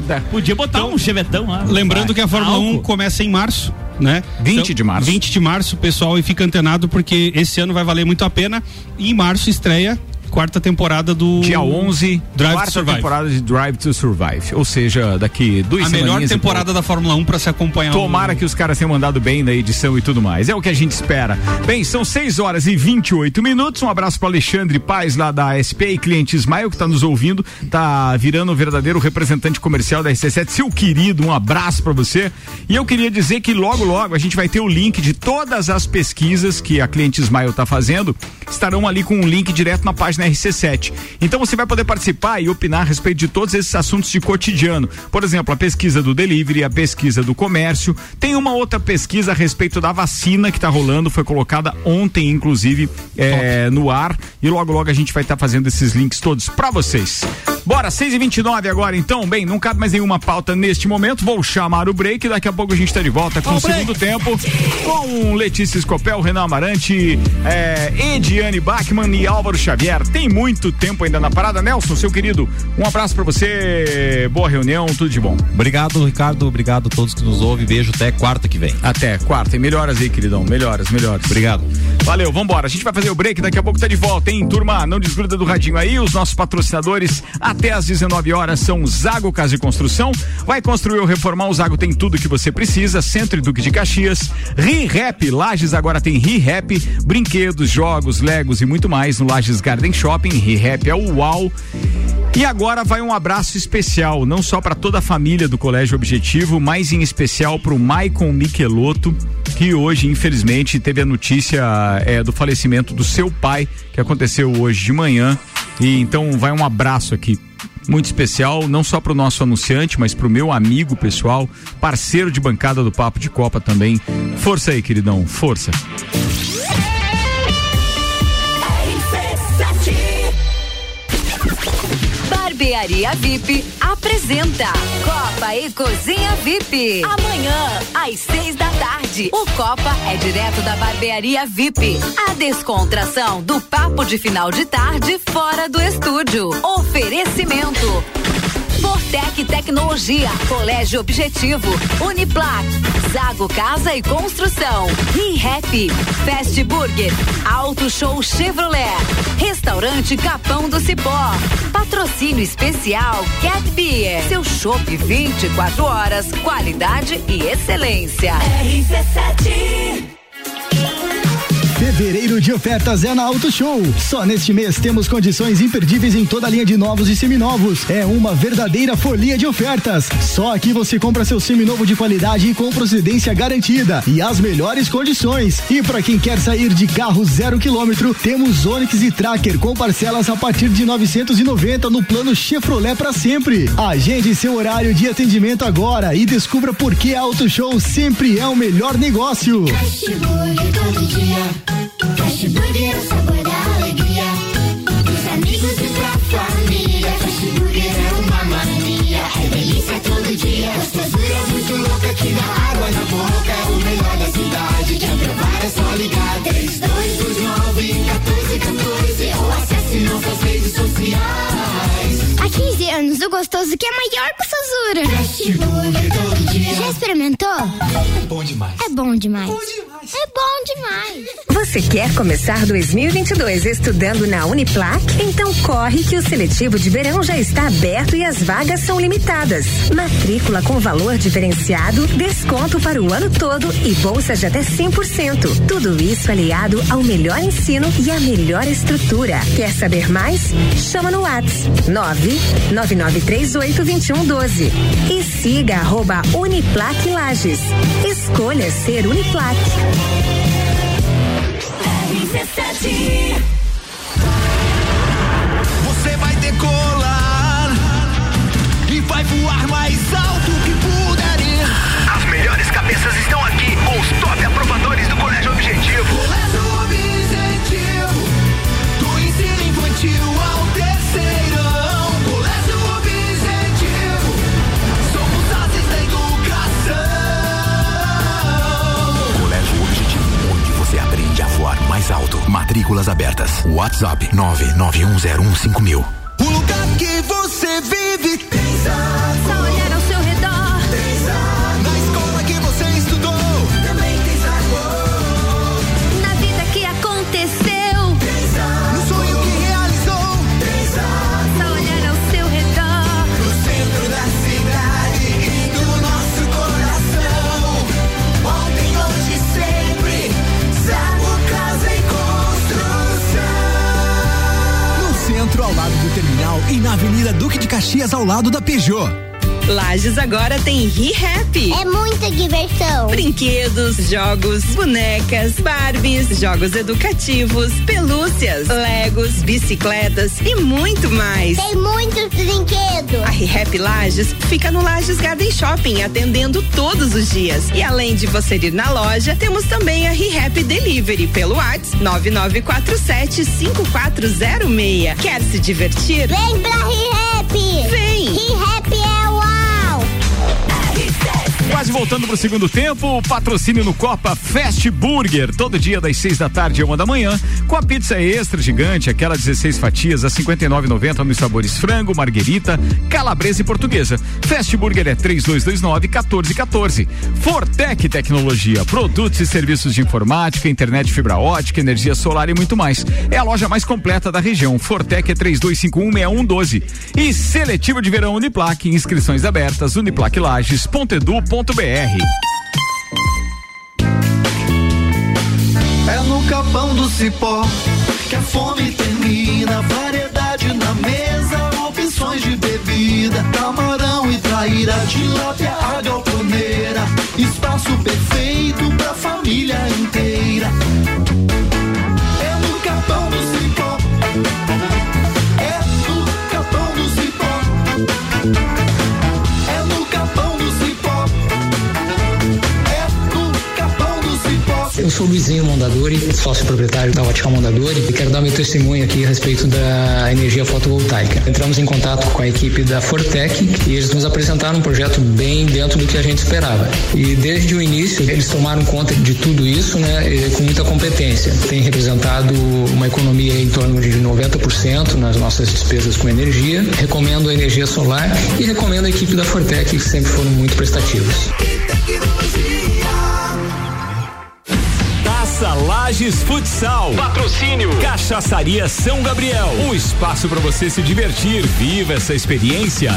É. Podia botar então, um Chevetão lá. Lembrando vai. que a Fórmula Alco. um começa em março, né? vinte então, de março. vinte de março, pessoal, e fica antenado porque esse ano vai valer muito a pena. E em março estreia quarta temporada do... Dia onze, Drive quarta to Survive. temporada de Drive to Survive. Ou seja, daqui duas semanas... A melhor temporada da Fórmula um para se acompanhar. Tomara um... que os caras tenham mandado bem na edição e tudo mais. É o que a gente espera. Bem, são seis horas e vinte e oito minutos. Um abraço para Alexandre Paz, lá da S P, e cliente Ismael, que está nos ouvindo. Tá virando um verdadeiro representante comercial da R C sete. Seu querido, um abraço para você. E eu queria dizer que logo, logo, a gente vai ter o link de todas as pesquisas que a cliente Ismael está fazendo. Estarão ali com um link direto na página R C sete. Então você vai poder participar e opinar a respeito de todos esses assuntos de cotidiano. Por exemplo, a pesquisa do delivery, a pesquisa do comércio. Tem uma outra pesquisa a respeito da vacina que está rolando, foi colocada ontem, inclusive, é, no ar. E logo, logo a gente vai estar tá fazendo esses links todos para vocês. Bora, seis e vinte e nove agora, então. Bem, não cabe mais nenhuma pauta neste momento. Vou chamar o break. Daqui a pouco a gente está de volta com o segundo tempo com Letícia Escopel, Renan Amarante, é, Ediane Bachmann e Álvaro Xavier. Tem muito tempo ainda na parada. Nelson, seu querido, um abraço pra você, boa reunião, tudo de bom. Obrigado, Ricardo, obrigado a todos que nos ouvem, beijo até quarta que vem. Até quarta, e melhoras aí, queridão, melhoras, melhoras. Obrigado. Valeu, vambora, a gente vai fazer o break, daqui a pouco tá de volta, hein, turma, não desgruda do radinho aí, os nossos patrocinadores até às dezenove horas são Zago Casa e Construção, vai construir ou reformar, o Zago tem tudo que você precisa, Centro e Duque de Caxias, RiRap, Lages agora tem RiRap, brinquedos, jogos, legos e muito mais no Lages Garden Shopping, RiRap é o UAU. E agora vai um abraço especial, não só para toda a família do Colégio Objetivo, mas em especial para o Maicon Michelotto, que hoje, infelizmente, teve a notícia é, do falecimento do seu pai, que aconteceu hoje de manhã. E então vai um abraço aqui muito especial, não só para o nosso anunciante, mas para o meu amigo pessoal, parceiro de bancada do Papo de Copa também. Força aí, queridão, força. Barbearia V I P apresenta Copa e Cozinha V I P. Amanhã, às seis da tarde, o Copa é direto da Barbearia V I P. A descontração do papo de final de tarde fora do estúdio. Oferecimento: Fortec Tecnologia, Colégio Objetivo, Uniplac, Zago Casa e Construção, RiHappy, Fast Burger, Auto Show Chevrolet, Restaurante Capão do Cipó, patrocínio especial Cat Beer, seu chopp vinte e quatro horas, qualidade e excelência. R C sete. Fevereiro de ofertas é na Auto Show. Só neste mês temos condições imperdíveis em toda a linha de novos e seminovos. É uma verdadeira folia de ofertas. Só aqui você compra seu seminovo de qualidade e com procedência garantida e as melhores condições. E para quem quer sair de carro zero quilômetro, temos Onix e Tracker com parcelas a partir de novecentos e noventa no plano Chevrolet para sempre. Agende seu horário de atendimento agora e descubra por que a Auto Show sempre é o melhor negócio. Fast Burger é o sabor da alegria, dos amigos e da família. Fast Burger é uma mania, é delícia todo dia. Gostosura muito louca que dá água na boca. É o melhor da cidade, quer provar é só ligar três, dois, dois, nove, quatorze, quatorze. Ou acesse nossas redes anos, o gostoso que é maior que o Sazura. Já experimentou? É bom demais. É bom demais. É bom demais. É bom demais. Você quer começar dois mil e vinte e dois estudando na Uniplac? Então corre que o seletivo de verão já está aberto e as vagas são limitadas. Matrícula com valor diferenciado, desconto para o ano todo e bolsa de até cem por cento. Tudo isso aliado ao melhor ensino e à melhor estrutura. Quer saber mais? Chama no WhatsApp nove nove nove três oito dois um um doze e siga arroba Uniplac Lages. Escolha ser Uniplac. Você vai decolar e vai voar mais alto que puder ir. As melhores cabeças estão aqui com os top aprovadores do Colégio Objetivo. Colégio Objetivo, do ensino infantil ao terceirão. Colégio Objetivo, somos ases da educação. Colégio Objetivo, onde você aprende a voar mais alto. Matrículas abertas. WhatsApp nove nove um zero um cinco mil. O lugar que você vive tem. Ao lado do terminal e na Avenida Duque de Caxias ao lado da Peugeot. Lages agora tem RiRap. É muita diversão. Brinquedos, jogos, bonecas, Barbies, jogos educativos, pelúcias, Legos, bicicletas e muito mais. Tem muitos brinquedos. A RiRap Lages fica no Lages Garden Shopping, atendendo todos os dias. E além de você ir na loja, temos também a RiRap Delivery pelo WhatsApp nove nove quatro sete cinco quatro zero seis. Quer se divertir? Vem pra RiRap! Vem! RiRap é o quase voltando pro segundo tempo, patrocínio no Copa Fast Burger, todo dia das seis da tarde a uma da manhã, com a pizza extra gigante, aquela dezesseis fatias a cinquenta e nove e noventa nos sabores frango, marguerita, calabresa e portuguesa. Fast Burger é três dois dois nove um quatro um quatro. Fortec Tecnologia, produtos e serviços de informática, internet fibra ótica, energia solar e muito mais. É a loja mais completa da região. Fortec é três dois cinco um seis um um doze. E seletivo de verão Uniplac, inscrições abertas, uniplac lages ponto edu ponto br. É no Capão do Cipó que a fome termina. Variedade na mesa, opções de bebida, camarão e traíra, tilápia, a galponeira. Espaço perfeito pra família inteira. É no Capão do Cipó. É no Capão do Cipó. Eu sou o Luizinho Mondadori, sócio proprietário da Ótica Mondadori, e quero dar meu testemunho aqui a respeito da energia fotovoltaica. Entramos em contato com a equipe da Fortec e eles nos apresentaram um projeto bem dentro do que a gente esperava. E desde o início eles tomaram conta de tudo isso, né, com muita competência. Tem representado uma economia em torno de noventa por cento nas nossas despesas com energia. Recomendo a energia solar e recomendo a equipe da Fortec, que sempre foram muito prestativos. Lages Futsal. Patrocínio Cachaçaria São Gabriel. Um espaço para você se divertir. Viva essa experiência.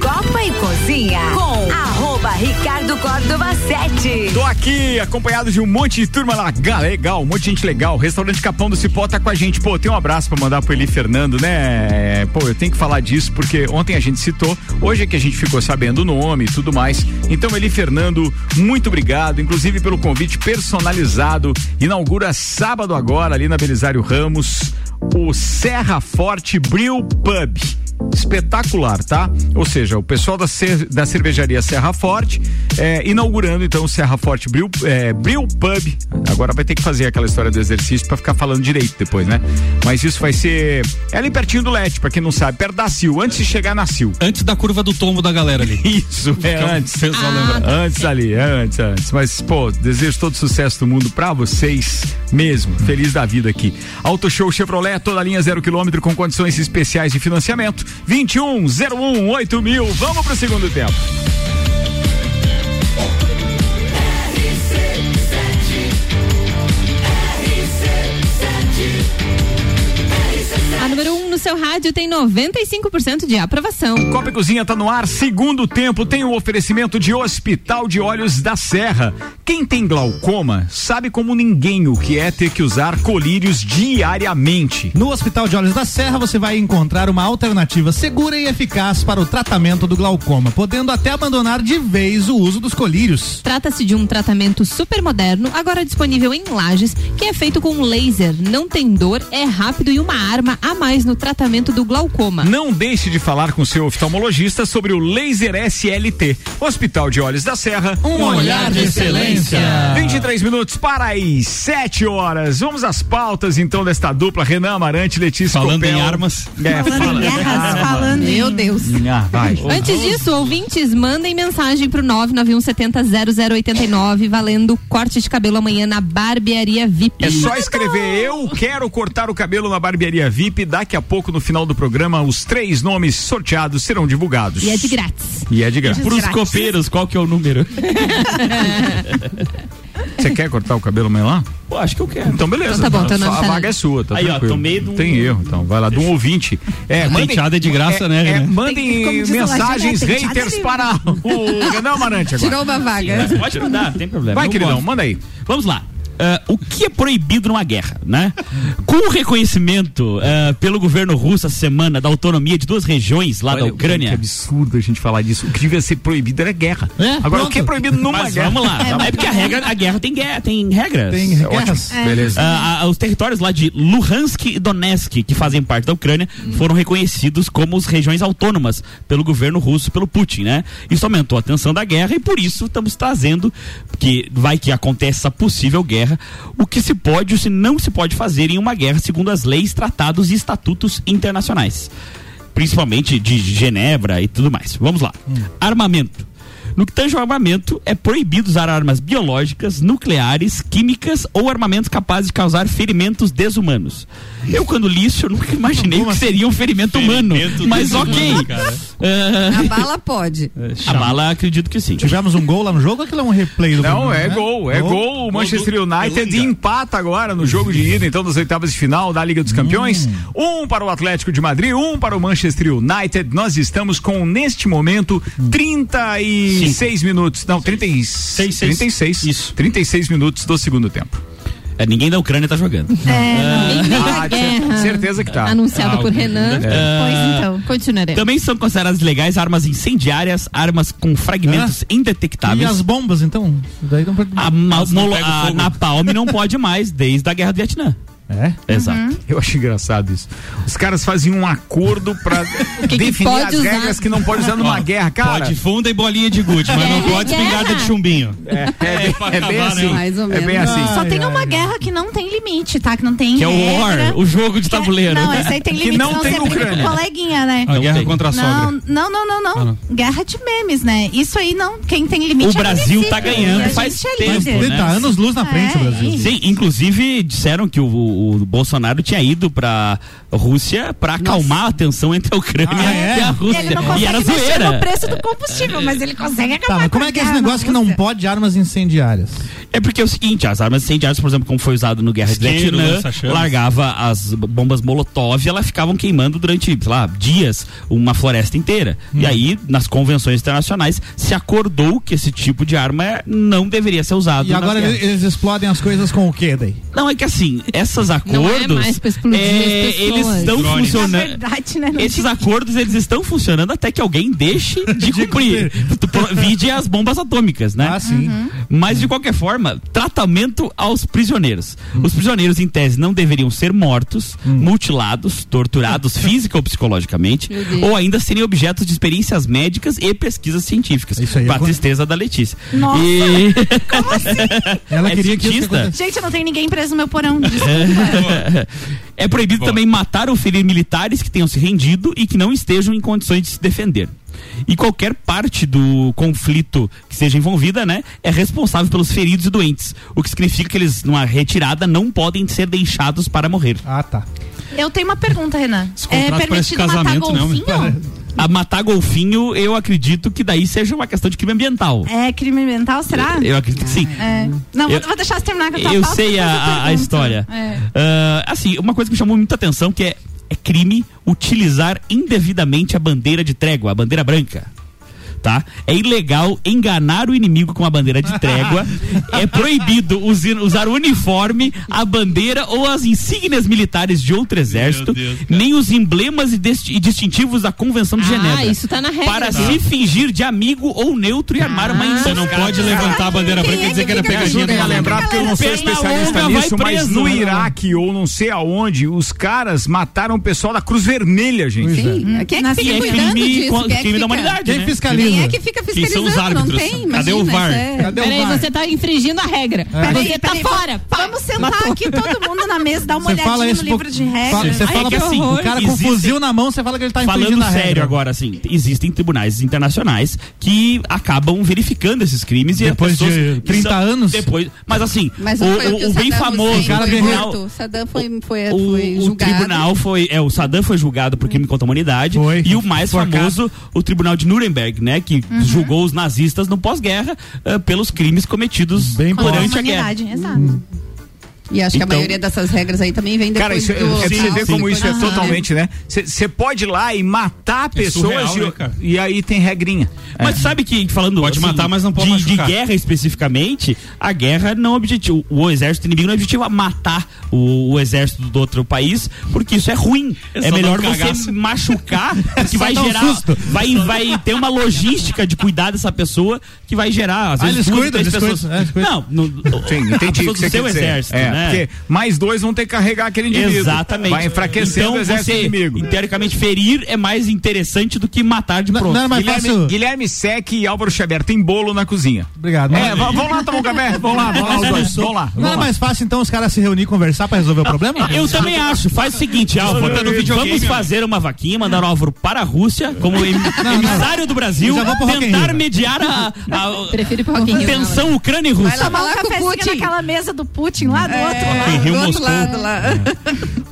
Copa e Cozinha com arroba Ricardo Córdova sete. Tô aqui acompanhado de um monte de turma lá, legal, um monte de gente legal. Restaurante Capão do Cipó tá com a gente. Pô, tem um abraço pra mandar pro Eli Fernando, né? Pô, eu tenho que falar disso porque ontem a gente citou, hoje é que a gente ficou sabendo o nome e tudo mais. Então, Eli Fernando, muito obrigado, inclusive pelo convite personalizado. Inaugura sábado agora ali na Belisário Ramos, o Serra Forte Brew Pub. Espetacular, tá? Ou seja, o pessoal da, cer- da cervejaria Serra Forte é, inaugurando então o Serra Forte Brew, é, Brew Pub. Agora vai ter que fazer aquela história do exercício pra ficar falando direito depois, né? Mas isso vai ser é ali pertinho do L E D, pra quem não sabe, perto da C I U, antes de chegar na C I U. Antes da curva do tombo da galera ali. Isso, é antes, vocês vão lembrar. Antes ali, é antes, antes. Mas, pô, desejo todo sucesso do mundo pra vocês mesmo. Hum. Feliz da vida aqui. Auto Show Chevrolet, toda linha zero quilômetro com condições especiais de financiamento. vinte e um zero um oito mil. Vamos pro segundo tempo. A número um no seu rádio tem noventa e cinco por cento de aprovação. Copa e Cozinha tá no ar, segundo tempo, tem o um oferecimento de Hospital de Olhos da Serra. Quem tem glaucoma sabe como ninguém o que é ter que usar colírios diariamente. No Hospital de Olhos da Serra você vai encontrar uma alternativa segura e eficaz para o tratamento do glaucoma, podendo até abandonar de vez o uso dos colírios. Trata-se de um tratamento super moderno, agora disponível em Lages, que é feito com laser, não tem dor, é rápido e uma arma a mais no tratamento do glaucoma. Não deixe de falar com seu oftalmologista sobre o Laser S L T. Hospital de Olhos da Serra, um, um olhar de excelência. vinte e três minutos para as sete horas. Vamos às pautas então desta dupla Renan Amarante, Letícia Escopel. Falando em armas. É, falando, falando em guerras, falando em... Meu Deus. Ah, vai. Antes disso, ouvintes, mandem mensagem pro nove nove um sete zero zero oito nove, valendo corte de cabelo amanhã na Barbearia V I P. É só escrever, eu quero cortar o cabelo na Barbearia V I P. Daqui a pouco, no final do programa, os três nomes sorteados serão divulgados. E é de grátis. E é de grátis. Para os copeiros, qual que é o número? Você quer cortar o cabelo amanhã lá? Pô, acho que eu quero. Então, beleza. Então, tá bom, tá, a vaga tá é sua, tá aí, tranquilo. Ó, tomei do... Tem erro, então. Vai lá, de um ouvinte. É, penteada é de graça, é, né? É, é, mandem tem, mensagens lá, já, haters para o Renan Amarante agora. Tirou uma vaga. Sim, pode mandar, não tem problema. Vai, eu queridão, gosto. Manda aí. Vamos lá. Uh, o que é proibido numa guerra, né? Com o reconhecimento uh, pelo governo russo essa semana da autonomia de duas regiões lá, olha, da Ucrânia. Que absurdo a gente falar disso. O que devia ser proibido era guerra. É, agora, pronto. O que é proibido numa mas guerra? Vamos lá. É, mas... é porque a, regra, a guerra tem, guerra, tem regras. Tem regras. É. Beleza. Uh, uh, os territórios lá de Luhansk e Donetsk, que fazem parte da Ucrânia, hum. foram reconhecidos como as regiões autônomas pelo governo russo, pelo Putin, né? Isso aumentou a tensão da guerra e por isso estamos trazendo que vai que acontece essa possível guerra. O que se pode ou se não se pode fazer em uma guerra segundo as leis, tratados e estatutos internacionais, principalmente de Genebra e tudo mais. Vamos lá. Hum. Armamento. No que tange ao armamento, é proibido usar armas biológicas, nucleares, químicas ou armamentos capazes de causar ferimentos desumanos. Eu, quando li isso, eu nunca imaginei que seria um ferimento, ferimento humano. Mas ok. Uh... A bala pode. É, a bala, acredito que sim. Tivemos um gol lá no jogo, aquilo é um replay do Não, mundo, é né? gol. É gol. gol. O Manchester United empata agora no jogo de ida, então, das oitavas de final da Liga dos Campeões. Hum. Um para o Atlético de Madrid, um para o Manchester United. Nós estamos com, neste momento, trinta e seis minutos. Não, trinta e seis. trinta e seis. Isso. trinta e seis minutos do segundo tempo. É, ninguém da Ucrânia tá jogando. É, ninguém ah, guerra, certeza que tá. Anunciado ah, por Renan. É. Pois então, continuaremos. Também são consideradas legais armas incendiárias, armas com fragmentos ah, indetectáveis. E as bombas, então? Daí não pode... A, Mas não pega o fogo. A Napalm não pode mais desde a Guerra do Vietnã. É? Exato. Uhum. Eu acho engraçado isso. Os caras fazem um acordo pra que definir que as usar? regras que não pode usar numa ó, guerra, cara. Pode funda e bolinha de gude, mas não pode espingarda de chumbinho. É, é, é, bem, é, é bem assim. Mais ou menos. É bem assim. Ai, Só ai, tem uma ai. guerra que não tem limite, tá? Que não tem. Que regra. é o War, o jogo de tabuleiro. Que, não, essa aí tem limite. Que não, não tem Ucrânia. Coleguinha, né? A guerra contra a sogra. Não, não, não, não. não. Ah, não. Guerra de memes, né? Isso aí não. Quem tem limite é o Brasil tá ganhando. Faz tempo. Tá anos luz na frente, o Brasil. Sim, inclusive disseram que o O, o Bolsonaro tinha ido pra Rússia pra acalmar a tensão entre a Ucrânia ah, é? e a Rússia. Ele não consegue e era zoeira. No preço do combustível, mas ele consegue acabar. Tá, mas como é que é esse negócio que não pode de armas incendiárias? É porque é o seguinte, as armas incendiárias, por exemplo, como foi usado no Guerra do Vietnã, largava as bombas Molotov e elas ficavam queimando durante, sei lá, dias, uma floresta inteira. Hum. E aí, nas convenções internacionais, se acordou que esse tipo de arma não deveria ser usado. E agora eles, eles explodem as coisas com o quê daí? Não, é que assim, esses acordos, é é, eles estão funcionando. Verdade, né? Esses tem... acordos, eles estão funcionando até que alguém deixe de cumprir. Vide as bombas atômicas, né? Ah, sim. Uhum. Mas, de qualquer forma, tratamento aos prisioneiros. Uhum. Os prisioneiros, em tese, não deveriam ser mortos, uhum. mutilados, torturados, física ou psicologicamente, ou ainda serem objetos de experiências médicas e pesquisas científicas. Isso aí. Pra é tristeza quando... da Letícia. Nossa! E... Como assim? Ela é queria cientista. Que gente, não tem ninguém preso no meu porão. É proibido Boa. também matar ou ferir militares que tenham se rendido e que não estejam em condições de se defender. E qualquer parte do conflito que seja envolvida, né, é responsável pelos feridos e doentes, o que significa que eles, numa retirada, não podem ser deixados para morrer. Ah, tá. Eu tenho uma pergunta, Renan. É permitido matar golfinho? Né? A matar golfinho, eu acredito que daí seja uma questão de crime ambiental. É, crime ambiental, será? Eu, eu acredito que sim. É. Não, eu, vou deixar você terminar com a tua Eu pauta, sei a, a história. É. Uh, assim, uma coisa que me chamou muita atenção, que é, é crime utilizar indevidamente a bandeira de trégua, a bandeira branca. Tá? É ilegal enganar o inimigo com a bandeira de trégua. É proibido usar o uniforme, a bandeira ou as insígnias militares de outro exército, Deus, nem os emblemas e, dist- e distintivos da Convenção de ah, Genebra. Isso tá na regra. Para tá. se fingir de amigo ou neutro e ah, armar uma insígnia. Você não pode levantar a bandeira branca e dizer que era pegadinha. Pra lembrar, porque eu não sou especialista nisso, mas no Iraque ou não sei aonde, os caras mataram o pessoal da Cruz Vermelha, gente. Sim, quem é crime da humanidade. Quem fiscaliza? É que fica fiscalizando, os árbitros, não tem? Imagina, cadê o V A R? É... Peraí, você tá infringindo a regra. É. Peraí, você tá peraí, fora. Vamos sentar Matou. aqui todo mundo na mesa, dar uma cê olhadinha no livro de regras. Você fala que assim, o cara com fuzil na mão, você fala que ele tá infringindo a regra. Falando sério agora, assim, existem tribunais internacionais que acabam verificando esses crimes. E depois de trinta são, anos? Depois, mas assim, mas o, o, o bem famoso... O cara berrou. O Saddam foi, foi, foi o, julgado. O tribunal foi... É, o Saddam foi julgado por crime contra a humanidade. Foi. E o mais famoso, o tribunal de Nuremberg, né? Que uhum. julgou os nazistas no pós-guerra uh, pelos crimes cometidos Bem durante a guerra. Exato. E acho então, que a maioria dessas regras aí também vem depois. Cara, isso, do é pra você ver como sim, isso é totalmente, né? Você pode ir lá e matar é pessoas surreal, e, né, e aí tem regrinha. Mas é. sabe que, falando pode assim, matar, mas não pode de, de guerra especificamente, a guerra não objetiva. O exército inimigo não objetiva matar o, o exército do outro país, porque isso é ruim. É, é melhor um você machucar, que vai gerar. Um vai, vai ter uma logística de cuidar dessa pessoa que vai gerar. Às vezes, ah, eles cuidam, eles pessoas... cuidam. É, não, não sim, entendi o que você quer dizer. Exército, é. né? Porque mais dois vão ter que carregar aquele indivíduo. Exatamente. Vai enfraquecendo então, o exército você, inimigo. Teoricamente, ferir é mais interessante do que matar de pronto. Não, não, mas Guilherme, posso... Guilherme Seck e Álvaro Xavier, tem bolo na cozinha. Obrigado. É, v- vão lá tomar um café. Vão lá, vão lá, os dois. Vão lá. Não vão é lá. mais fácil, então, os caras se reunir e conversar pra resolver o problema? Eu também acho. Faz o seguinte, Álvaro. Vamos fazer uma vaquinha, mandar o Álvaro para a Rússia, como em, não, emissário não. do Brasil, tentar mediar a, a, a tensão Ucrânia e Rússia. Vai lá, vai lá com o Putin. Naquela mesa do Putin, lá do é. outro lado, Rio, do outro lado lá. É.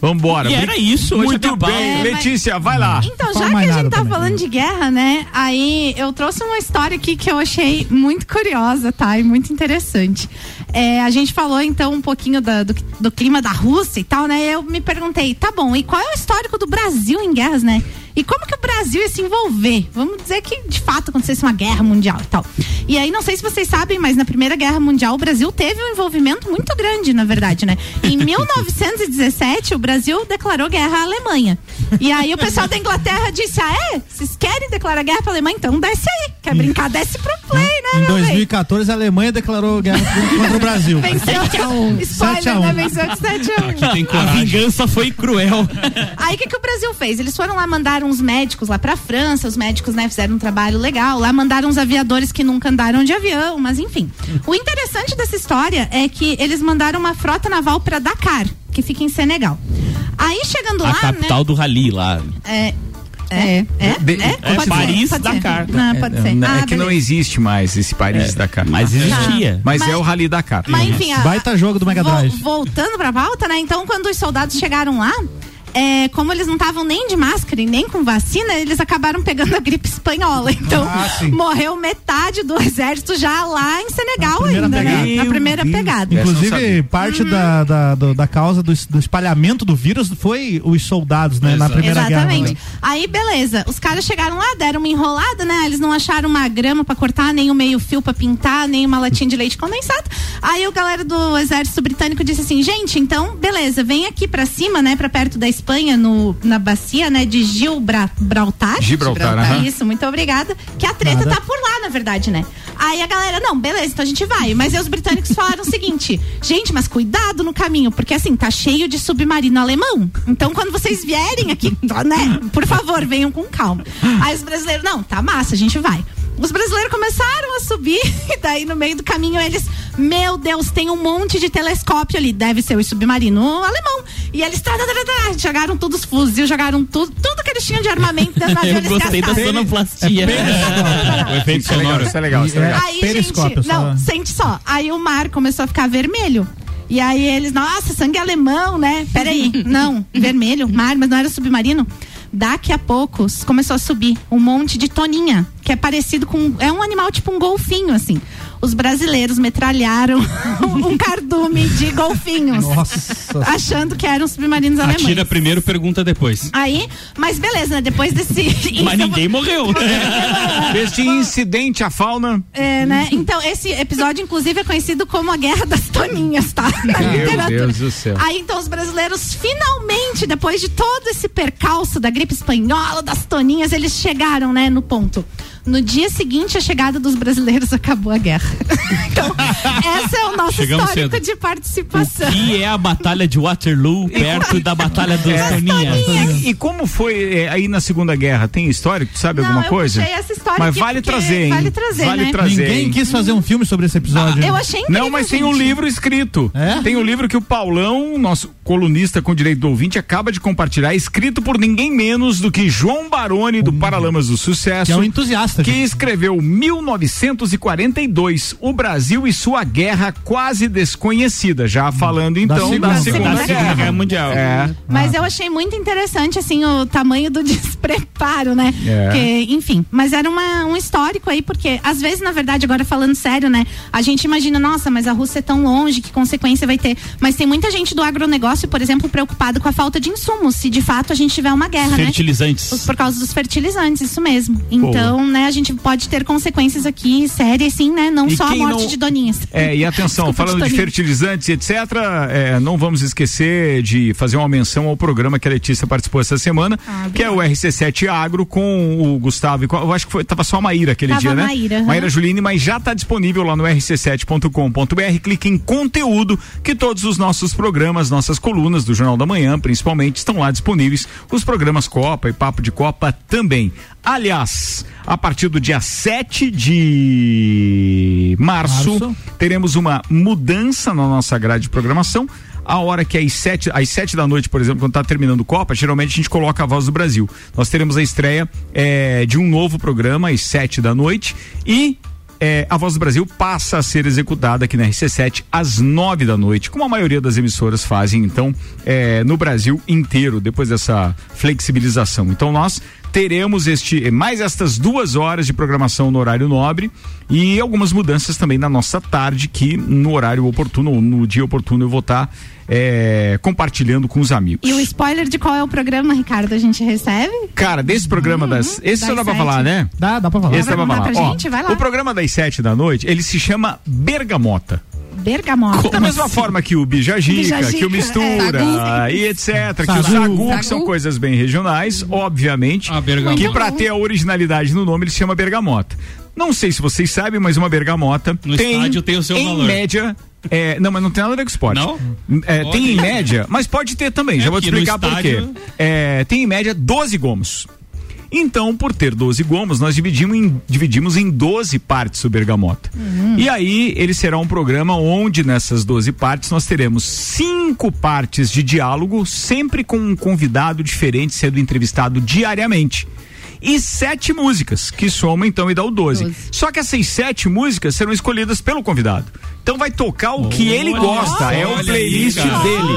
Vambora. E era isso. Hoje muito bem, é, Letícia, vai lá. Então, já que a gente tá falando de guerra, né? Aí eu trouxe uma história aqui que eu achei muito curiosa, tá? E muito interessante. É, a gente falou, então, um pouquinho da, do, do clima da Rússia e tal, né? Eu me perguntei, tá bom, e qual é o histórico do Brasil em guerras, né? E como que o Brasil ia se envolver? Vamos dizer que, de fato, acontecesse uma guerra mundial e tal. E aí, não sei se vocês sabem, mas na Primeira Guerra Mundial, o Brasil teve um envolvimento muito grande, na verdade, né? Em mil novecentos e dezessete, o Brasil declarou guerra à Alemanha. E aí, o pessoal da Inglaterra disse, ah, é? Vocês querem declarar guerra pra Alemanha? Então, desce aí. Quer brincar? Desce pro play, né, meu Em dois mil e catorze, bem? A Alemanha declarou guerra contra o Brasil. sete a um Spoiler, né? Venceu de sete a um A vingança foi cruel. Aí, o que, que o Brasil fez? Eles foram lá mandar uns médicos lá pra França, os médicos, né, fizeram um trabalho legal, lá mandaram uns aviadores que nunca andaram de avião, mas enfim. O interessante dessa história é que eles mandaram uma frota naval pra Dakar, que fica em Senegal. Aí chegando a lá, a capital, né, do rally lá. É, é, é, é, de, é, é Paris, ser, Dakar. Não, pode ser. Ah, é que beleza. Não existe mais esse Paris, é, Dakar. Mas existia. Mas, mas é o rally Dakar. Mas enfim, a, baita jogo do Mega Drive. Vo, voltando pra pauta, né, então quando os soldados chegaram lá, é, como eles não estavam nem de máscara e nem com vacina, eles acabaram pegando a gripe espanhola. Então, ah, morreu metade do exército já lá em Senegal ainda, pegada, né? Na primeira Deus pegada. Inclusive, parte hum. da, da, da causa do, do espalhamento do vírus foi os soldados, né? Exato. Na primeira Exatamente. guerra. Exatamente. Aí, beleza. Os caras chegaram lá, deram uma enrolada, né? Eles não acharam uma grama pra cortar, nem um meio fio pra pintar, nem uma latinha de leite condensado. Aí, o galera do exército britânico disse assim, gente, então, beleza, vem aqui pra cima, né? Pra perto da Espanha, no, na bacia, né, de Gibraltar. Gibraltar, Gibraltar uhum. Isso, muito obrigada. Que a treta Nada. tá por lá, na verdade, né? Aí a galera, não, beleza, então a gente vai. Mas aí os britânicos falaram o seguinte, gente, mas cuidado no caminho, porque assim, tá cheio de submarino alemão. Então, quando vocês vierem aqui, né, por favor, venham com calma. Aí os brasileiros, não, tá massa, a gente vai. Os brasileiros começaram a subir e daí no meio do caminho eles, meu Deus, tem um monte de telescópio ali, deve ser o submarino alemão. E eles tá, tá, tá, tá, jogaram todos os fuzis, jogaram tudo, tudo que eles tinham de armamento dentro da navio, eles gastaram. Eu gostei da sonoplastia. O efeito sonoro, isso é legal. Aí, gente, não, sente só, aí o mar começou a ficar vermelho. E aí eles, nossa, sangue alemão, né? Peraí, não, vermelho, mar, mas não era submarino. Daqui a pouco começou a subir um monte de toninha, que é parecido com, é um animal tipo um golfinho, assim. Os brasileiros metralharam um cardume de golfinhos. Nossa. Achando que eram submarinos alemães. Atira primeiro, pergunta depois. Aí, mas beleza, né? Depois desse... mas ninguém morreu. Deste incidente à fauna. É, né? Então, esse episódio, inclusive, é conhecido como a Guerra das Toninhas, tá? Na literatura. Meu Deus do céu. Aí, então, os brasileiros, finalmente, depois de todo esse percalço da gripe espanhola, das toninhas, eles chegaram, né, no ponto. No dia seguinte, a chegada dos brasileiros, acabou a guerra. Então, esse é o nosso Chegamos histórico cedo. De participação. O que é a Batalha de Waterloo perto da Batalha dos é, Toninhas? Toninhas. E como foi é, aí na Segunda Guerra? Tem histórico? Tu sabe Não, alguma eu coisa? Não, essa história mas vale trazer, hein? Vale trazer, vale né? trazer Ninguém hein? quis fazer um filme sobre esse episódio. Ah, eu achei incrível, Não, mas gente. tem um livro escrito. É? Tem um livro que o Paulão, nosso colunista com direito do ouvinte, acaba de compartilhar, escrito por ninguém menos do que João Baroni, do hum. Paralamas do Sucesso. Que é um entusiasta. Que escreveu mil novecentos e quarenta e dois, o Brasil e sua guerra quase desconhecida, já falando então da, da, segunda, da segunda, guerra. segunda Guerra Mundial. É. Mas ah. eu achei muito interessante assim o tamanho do despreparo, né? É. Que, enfim, mas era uma, um histórico aí, porque às vezes, na verdade, agora falando sério, né? A gente imagina, nossa, mas a Rússia é tão longe, que consequência vai ter? Mas tem muita gente do agronegócio, por exemplo, preocupado com a falta de insumos, se de fato a gente tiver uma guerra, fertilizantes. né? Por causa dos fertilizantes, isso mesmo. Então, Pô. né, a gente pode ter consequências aqui sérias, sim, né? Não e só a morte não... de doninhas. É, e atenção, Desculpa, falando de, de fertilizantes e etcétera, é, não vamos esquecer de fazer uma menção ao programa que a Letícia participou essa semana, ah, que é o R C sete Agro com o Gustavo, eu acho que foi, tava só a Maíra aquele tava dia, né? Maíra, uhum. Maíra Juline, mas já está disponível lá no R C sete ponto com ponto b r, clique em conteúdo, que todos os nossos programas, nossas colunas do Jornal da Manhã, principalmente, estão lá disponíveis, os programas Copa e Papo de Copa também. Aliás, a partir do dia sete de março, março, teremos uma mudança na nossa grade de programação. A hora que às sete, às sete da noite, por exemplo, quando está terminando o Copa, geralmente a gente coloca a Voz do Brasil. Nós teremos a estreia é, de um novo programa às sete da noite e... É, a Voz do Brasil passa a ser executada aqui na R C sete às nove da noite, como a maioria das emissoras fazem, então, é, no Brasil inteiro, depois dessa flexibilização. Então, nós teremos este, mais estas duas horas de programação no horário nobre e algumas mudanças também na nossa tarde, que no horário oportuno, ou no dia oportuno, eu vou estar É, compartilhando com os amigos. E o spoiler de qual é o programa, Ricardo, a gente recebe? Cara, desse programa uhum, das... Esse só dá pra falar, né? Dá, dá pra falar. Esse dá pra falar. Pra Ó, gente? Vai lá. O programa das sete da noite, ele se chama Bergamota. Bergamota. Como da mesma assim? forma que o Bijajica, Bijajica que o Mistura é, e etcétera. Sagu. Que o Sagu, Sagu, que são coisas bem regionais, uhum. obviamente. Ah, que pra ter a originalidade no nome, ele se chama Bergamota. Não sei se vocês sabem, mas uma bergamota no tem, estádio tem o seu em valor. média... É, não, mas não tem nada a ver com esporte. Não? É, tem em média, mas pode ter também, é já vou te explicar por quê. É, tem em média doze gomos. Então, por ter doze gomos, nós dividimos em, dividimos em doze partes o Bergamota. Uhum. E aí, ele será um programa onde, nessas doze partes, nós teremos cinco partes de diálogo, sempre com um convidado diferente sendo entrevistado diariamente. E sete músicas, que soma então e dá o doze. Só que essas sete músicas serão escolhidas pelo convidado. Então vai tocar o oh, que ele gosta. Nossa, é o playlist aí, dele.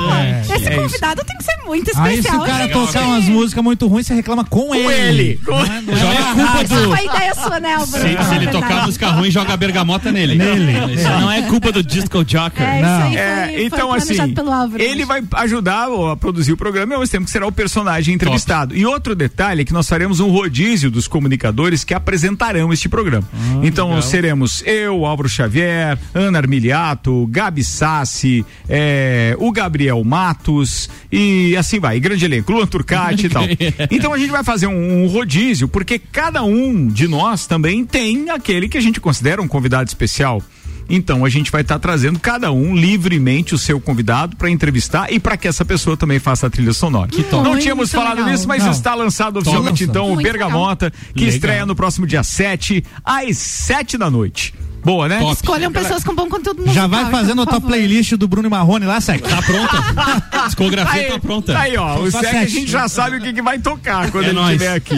É, esse é convidado isso. tem que ser muito especial. Aí se o cara tocar umas músicas muito ruins, você reclama com, com ele. Com ele. Não, joga a culpa do... Isso foi ideia sua, né, Álvaro? Se, se ele tocar música ruim, joga a bergamota nele. Nele. Isso não é culpa do Disco Joker. É, não. Isso aí foi, é, foi então, assim, pelo Álvaro, ele vai ajudar ó, a produzir o programa e ao mesmo tempo que será o personagem entrevistado. Top. E outro detalhe é que nós faremos um rodízio dos comunicadores que apresentarão este programa. Ah, então legal. seremos eu, Álvaro Xavier, Ana Armiliato, Gabi Sassi, é, o Gabriel Matos e assim vai, grande elenco, Luan Turcati e tal. Então a gente vai fazer um, um rodízio, porque cada um de nós também tem aquele que a gente considera um convidado especial. Então a gente vai estar tá trazendo cada um livremente o seu convidado para entrevistar e para que essa pessoa também faça a trilha sonora. Que top. Não tínhamos muito falado legal. nisso, mas Não. está lançado oficialmente Nossa. então muito o Bergamota, legal. que legal. estreia no próximo dia sete, às sete da noite. Boa, né? Top. Escolham pessoas com bom conteúdo musical. Já vai fazendo então, a tua favor. playlist do Bruno e Marrone lá, Sec. Tá pronta? A discografia aí, tá pronta. Tá aí, ó. Pronto, o Sec a gente já sabe o que, que vai tocar quando é ele estiver aqui.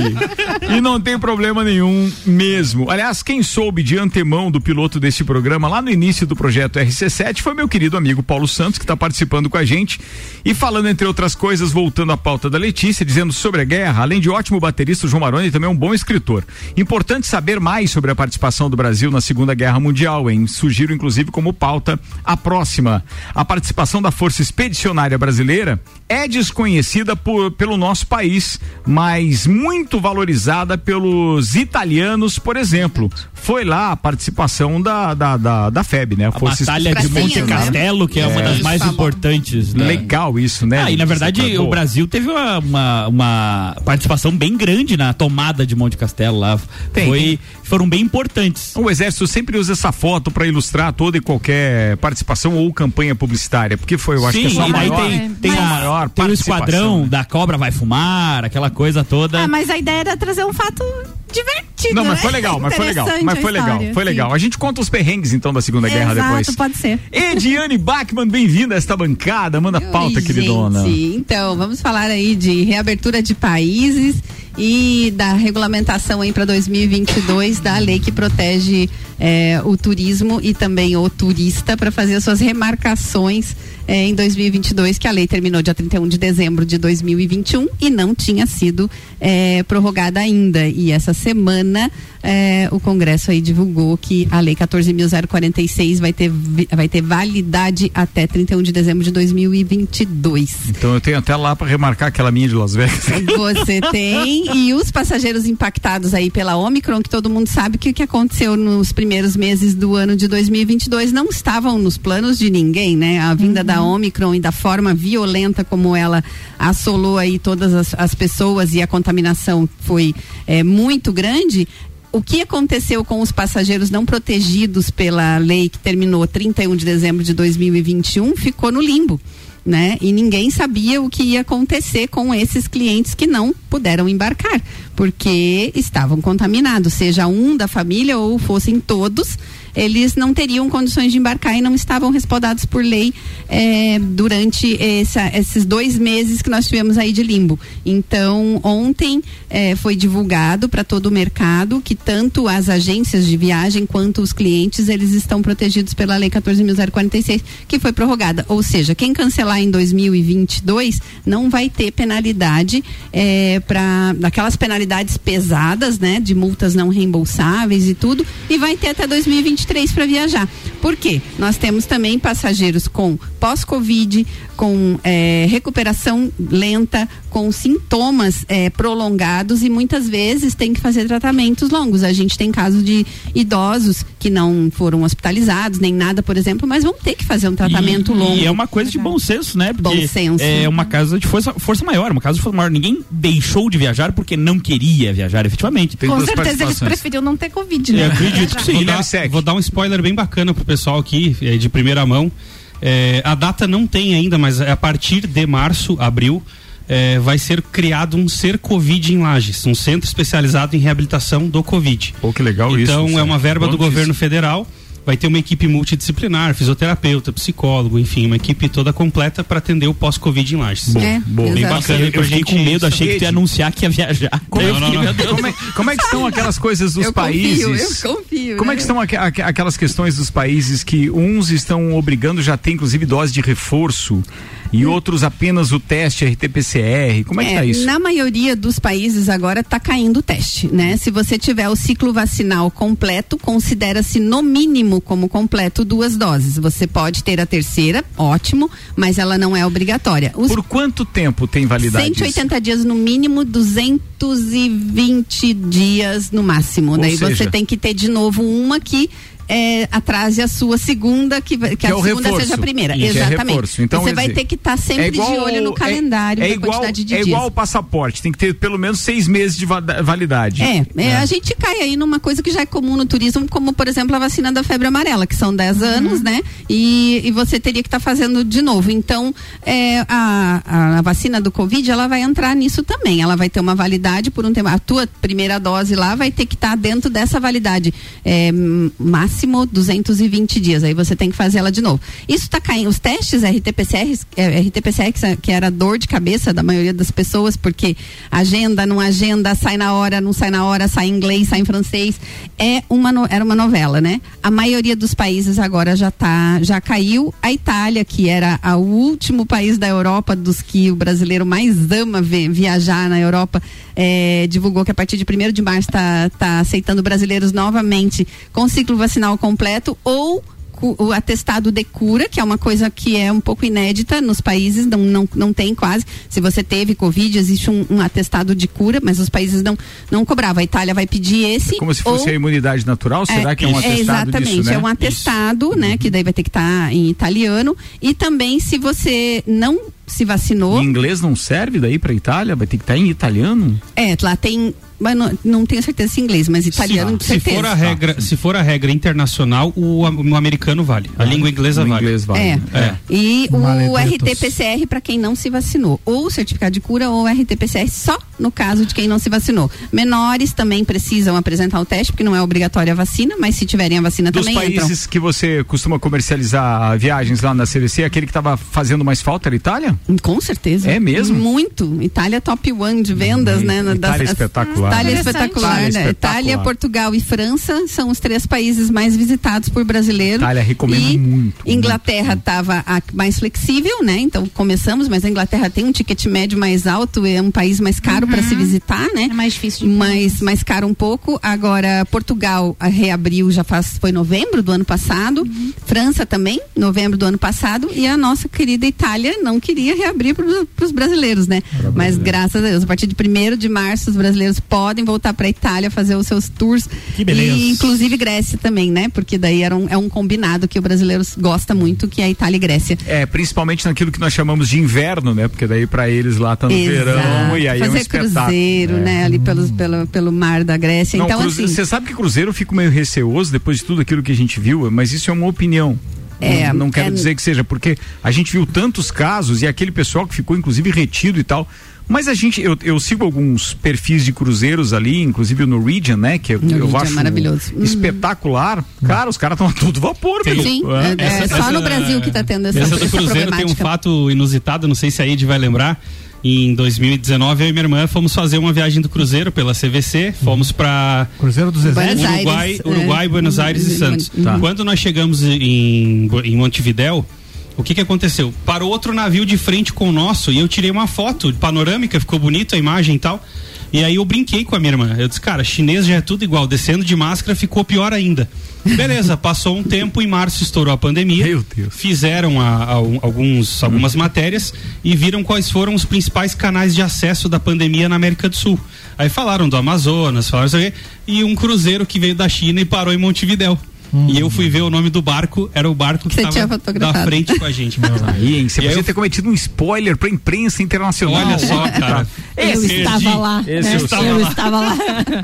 E não tem problema nenhum mesmo. Aliás, quem soube de antemão do piloto desse programa, lá no início do projeto R C sete, foi meu querido amigo Paulo Santos, que tá participando com a gente e falando, entre outras coisas, voltando à pauta da Letícia, dizendo sobre a guerra, além de ótimo baterista, o João Maroni também é um bom escritor. Importante saber mais sobre a participação do Brasil na Segunda Guerra Mundial, hein? Sugiro, inclusive, como pauta a próxima. A participação da Força Expedicionária Brasileira é desconhecida por, pelo nosso país, mas muito valorizada pelos italianos, por exemplo. Foi lá a participação da, da, da, da F E B, né? A Força Batalha de Monte Castelo, que é, é uma das mais importantes. Né? Legal isso, né? Ah, e na verdade o Brasil teve uma, uma, uma participação bem grande na tomada de Monte Castelo lá. Foi, foram bem importantes. O Exército sempre usa essa foto para ilustrar toda e qualquer participação ou campanha publicitária, porque foi, eu acho Sim, que é só a maior, tem, tem a maior tem o esquadrão, né? Da Cobra Vai Fumar, aquela coisa toda. Ah, mas a ideia era trazer um fato divertido. Não, mas né? foi legal, mas foi legal. Mas foi legal, foi legal. Sim. A gente conta os perrengues então da Segunda Exato, Guerra depois. Pode ser. Ediane Bachmann, bem-vinda a esta bancada. Manda Oi, pauta, gente, queridona. Então, vamos falar aí de reabertura de países e da regulamentação aí para dois mil e vinte e dois da lei que protege é, o turismo e também o turista para fazer as suas remarcações é, em dois mil e vinte e dois, que a lei terminou dia trinta e um de dezembro de dois mil e vinte e um e não tinha sido é, prorrogada ainda. E essa semana é, o Congresso aí divulgou que a lei quatorze mil e quarenta e seis vai ter, vai ter validade até trinta e um de dezembro de dois mil e vinte e dois. Então eu tenho até lá para remarcar aquela minha de Las Vegas. Você tem. E os passageiros impactados aí pela Omicron, que todo mundo sabe que o que aconteceu nos primeiros meses do ano de dois mil e vinte e dois não estavam nos planos de ninguém, né? A vinda uhum. da Omicron e da forma violenta como ela assolou aí todas as, as pessoas e a contaminação foi é, muito grande. O que aconteceu com os passageiros não protegidos pela lei que terminou trinta e um de dezembro de dois mil e vinte e um ficou no limbo, né? E ninguém sabia o que ia acontecer com esses clientes que não puderam embarcar, porque estavam contaminados, seja um da família ou fossem todos, eles não teriam condições de embarcar e não estavam respaldados por lei eh, durante essa, esses dois meses que nós tivemos aí de limbo. Então, ontem eh, foi divulgado para todo o mercado que tanto as agências de viagem quanto os clientes, eles estão protegidos pela lei quatorze mil e quarenta e seis, que foi prorrogada. Ou seja, quem cancelar em dois mil e vinte e dois não vai ter penalidade eh, para aquelas penalidades pesadas, né, de multas não reembolsáveis e tudo, e vai ter até dois mil e vinte e três para viajar. Por quê? Nós temos também passageiros com pós-Covid, com é, recuperação lenta, com sintomas é, prolongados e muitas vezes tem que fazer tratamentos longos. A gente tem casos de idosos que não foram hospitalizados nem nada, por exemplo, mas vão ter que fazer um tratamento e, longo. E é uma coisa de bom senso, né? Porque bom senso. É uma casa de força, força maior, uma casa de força maior. Ninguém deixou de viajar porque não queria viajar, efetivamente. Tem com certeza eles preferiram não ter Covid, né? Eu acredito que sim, né? Vou dar um spoiler bem bacana pro pessoal aqui, de primeira mão. É, a data não tem ainda, mas a partir de março, abril, é, vai ser criado um Ser Covid em Lages, um centro especializado em reabilitação do Covid. Pô, que legal então, isso. Então, é senhor. uma verba Bom do disso. governo federal, vai ter uma equipe multidisciplinar, fisioterapeuta, psicólogo, enfim, uma equipe toda completa para atender o pós-Covid em Lages. Bom, é, bom. Bem bacana. Eu, eu fiquei com medo, achei que tu ia anunciar que ia viajar. Como, não, não, não. Como, é, como é que estão aquelas coisas dos eu países? Confio, eu confio. Como né? é que estão aqu- aqu- aquelas questões dos países que uns estão obrigando, já tem inclusive dose de reforço, e outros apenas o teste R T P C R, como é, é que tá isso? Na maioria dos países agora tá caindo o teste, né? Se você tiver o ciclo vacinal completo, considera-se no mínimo como completo duas doses. Você pode ter a terceira, ótimo, mas ela não é obrigatória. Os... Por quanto tempo tem validade cento e oitenta isso? dias no mínimo, duzentos e vinte dias no máximo, né? Ou seja... E você tem que ter de novo uma que É, atrase a sua segunda, que, que, que a é segunda reforço. seja a primeira. Isso. Exatamente. É então, você vai dizer, ter que estar tá sempre é igual, de olho no calendário, é, é da igual, quantidade de é dias. É igual o passaporte, tem que ter pelo menos seis meses de validade. É, é. é, a gente cai aí numa coisa que já é comum no turismo, como por exemplo a vacina da febre amarela, que são dez anos, hum. né? E, e você teria que estar tá fazendo de novo. Então, é, a, a, a vacina do Covid, ela vai entrar nisso também. Ela vai ter uma validade por um tempo. A tua primeira dose lá vai ter que estar tá dentro dessa validade é, máxima máximo duzentos e vinte dias, aí você tem que fazer ela de novo. Isso tá caindo, os testes R T P C R, R T P C R, que era dor de cabeça da maioria das pessoas, porque agenda, não agenda, sai na hora, não sai na hora, sai em inglês, sai em francês, é uma, era uma novela, né? A maioria dos países agora já tá, já caiu. A Itália, que era o último país da Europa dos que o brasileiro mais ama ver, viajar na Europa, é, divulgou que a partir de primeiro de março tá, tá aceitando brasileiros novamente com ciclo vacinal completo ou o atestado de cura, que é uma coisa que é um pouco inédita nos países, não, não, não tem quase. Se você teve Covid, existe um, um atestado de cura, mas os países não, não cobravam. A Itália vai pedir esse. É como se fosse ou, a imunidade natural, será é, que é um atestado? É, exatamente, disso, né? É um atestado, isso, né? Uhum. Que daí vai ter que estar tá em italiano. E também se você não se vacinou. Em inglês não serve daí pra Itália? Vai ter que estar tá em italiano? É, lá tem. Mas não, não tenho certeza se inglês, mas italiano, com certeza. Se for a regra, ah, se for a regra internacional, o, o americano vale. A ah, língua inglesa vale. Inglês vale. É. É. É. E vale o R T P C R para quem não se vacinou. Ou certificado de cura ou R T P C R só no caso de quem não se vacinou. Menores também precisam apresentar o teste, porque não é obrigatória a vacina, mas se tiverem a vacina dos também entram. Dos países que você costuma comercializar viagens lá na C V C, aquele que estava fazendo mais falta era Itália? Com certeza. É mesmo? Muito. Itália top one de vendas, hum, né? Itália das, espetacular. As, Itália espetacular, né? Espetacular. Itália, Portugal e França são os três países mais visitados por brasileiro. Itália recomenda muito. Inglaterra estava mais flexível, né? Então começamos, mas a Inglaterra tem um ticket médio mais alto, é um país mais caro, uhum, para se visitar, né? É mais difícil de mas mais caro um pouco. Agora Portugal reabriu, já faz, foi novembro do ano passado. Uhum. França também, novembro do ano passado, e a nossa querida Itália não queria reabrir para os brasileiros, né? Pra mas brasileiro. Graças a Deus, a partir de primeiro de março os brasileiros podem podem voltar para a Itália, fazer os seus tours. Que beleza. E inclusive Grécia também, né? Porque daí era um, é um combinado que o brasileiro gosta muito, que é Itália e Grécia. É, principalmente naquilo que nós chamamos de inverno, né? Porque daí para eles lá tá no verão e aí fazer é um espetáculo. Cruzeiro, é, né? Ali pelos, pelo, pelo mar da Grécia. Não, então, cruzeiro, assim... Você sabe que cruzeiro eu fico meio receoso depois de tudo aquilo que a gente viu, mas isso é uma opinião. É, não, não quero é... dizer que seja, porque a gente viu tantos casos e aquele pessoal que ficou inclusive retido e tal... Mas a gente, eu, eu sigo alguns perfis de cruzeiros ali, inclusive o Norwegian, né? Que eu, eu acho maravilhoso. Espetacular. Uhum. Cara, os caras estão a todo vapor, velho. Sim, é, é, essa, é só essa, no Brasil que tá tendo essa, essa do essa cruzeiro tem um fato inusitado, não sei se a Ed vai lembrar. Em dois mil e dezenove, eu e minha irmã fomos fazer uma viagem do cruzeiro pela C V C, fomos para Cruzeiro do Zezé, Uruguai, Uruguai, é, Buenos Aires e Santos. Tá. Quando nós chegamos em, em Montevidéu, o que que aconteceu? Parou outro navio de frente com o nosso e eu tirei uma foto panorâmica, ficou bonita a imagem e tal. E aí eu brinquei com a minha irmã. Eu disse, cara, chinês já é tudo igual, descendo de máscara ficou pior ainda. Beleza, passou um tempo, em março estourou a pandemia. Meu Deus. Fizeram a, a, alguns, algumas matérias e viram quais foram os principais canais de acesso da pandemia na América do Sul. Aí falaram do Amazonas, falaram sobre, e um cruzeiro que veio da China e parou em Montevidéu. Hum. E eu fui ver o nome do barco, era o barco que estava na frente com a gente. Aí, hein, você podia eu... ter cometido um spoiler pra imprensa internacional. Olha só, cara. Eu estava lá. Eu, eu estava, estava lá.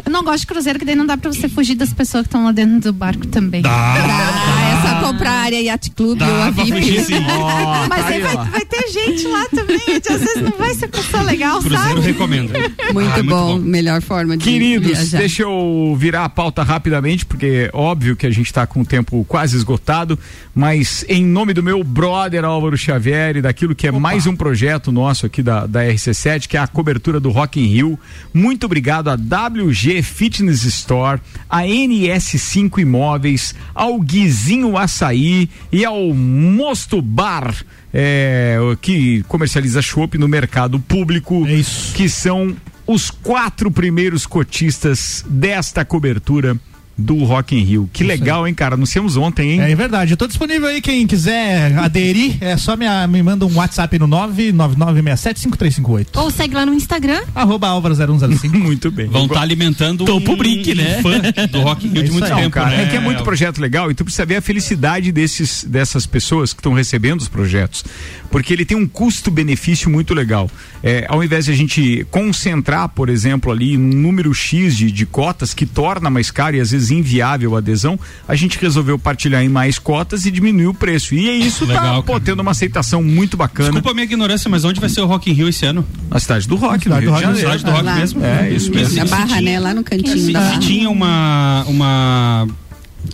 Eu não gosto de cruzeiro, que daí não dá pra você fugir das pessoas que estão lá dentro do barco também. Dá. Dá. Dá. É só comprar a área Yacht Club ou a V I P. Oh, mas tá aí, vai, vai ter gente lá também. Às vezes não vai ser pessoa legal, cruzeiro, sabe? Cruzeiro recomendo. Muito, ah, bom, muito bom, melhor forma de Queridos, viajar. Deixa eu virar a pauta rapidamente, porque óbvio que a gente tá com o tempo quase esgotado, mas em nome do meu brother Álvaro Xavier e daquilo que é Opa. mais um projeto nosso aqui da, da R C sete, que é a cobertura do Rock in Rio, muito obrigado a W G Fitness Store, a N S cinco Imóveis, ao Guizinho Açaí e ao Mosto Bar, é, que comercializa chopp no mercado público, é isso, que são os quatro primeiros cotistas desta cobertura do Rock in Rio. Que isso, legal, hein, cara? Anunciamos ontem, hein? É verdade. Eu tô disponível aí, quem quiser aderir, é só me, me manda um WhatsApp no nove nove nove seis sete cinco três cinco oito. Ou segue lá no Instagram. Arroba Álvaro zero um zero cinco. Muito bem. Vão estar tá alimentando o um, brink, né? Um fã do Rock in Rio é de muito aí, tempo, cara. Né? É que é muito projeto legal e tu precisa ver a felicidade desses, dessas pessoas que estão recebendo os projetos, porque ele tem um custo-benefício muito legal. É, ao invés de a gente concentrar, por exemplo, ali um número X de, de cotas que torna mais caro e às vezes inviável a adesão, a gente resolveu partilhar em mais cotas e diminuir o preço. E é isso, legal, tá, pô, tendo uma aceitação muito bacana. Desculpa a minha ignorância, mas onde vai ser o Rock in Rio esse ano? Na cidade do Rock, na cidade do Rock, Rio, cidade do Rock mesmo. É, isso mesmo. Na Barra, né? Lá no cantinho. Se tinha uma... uma...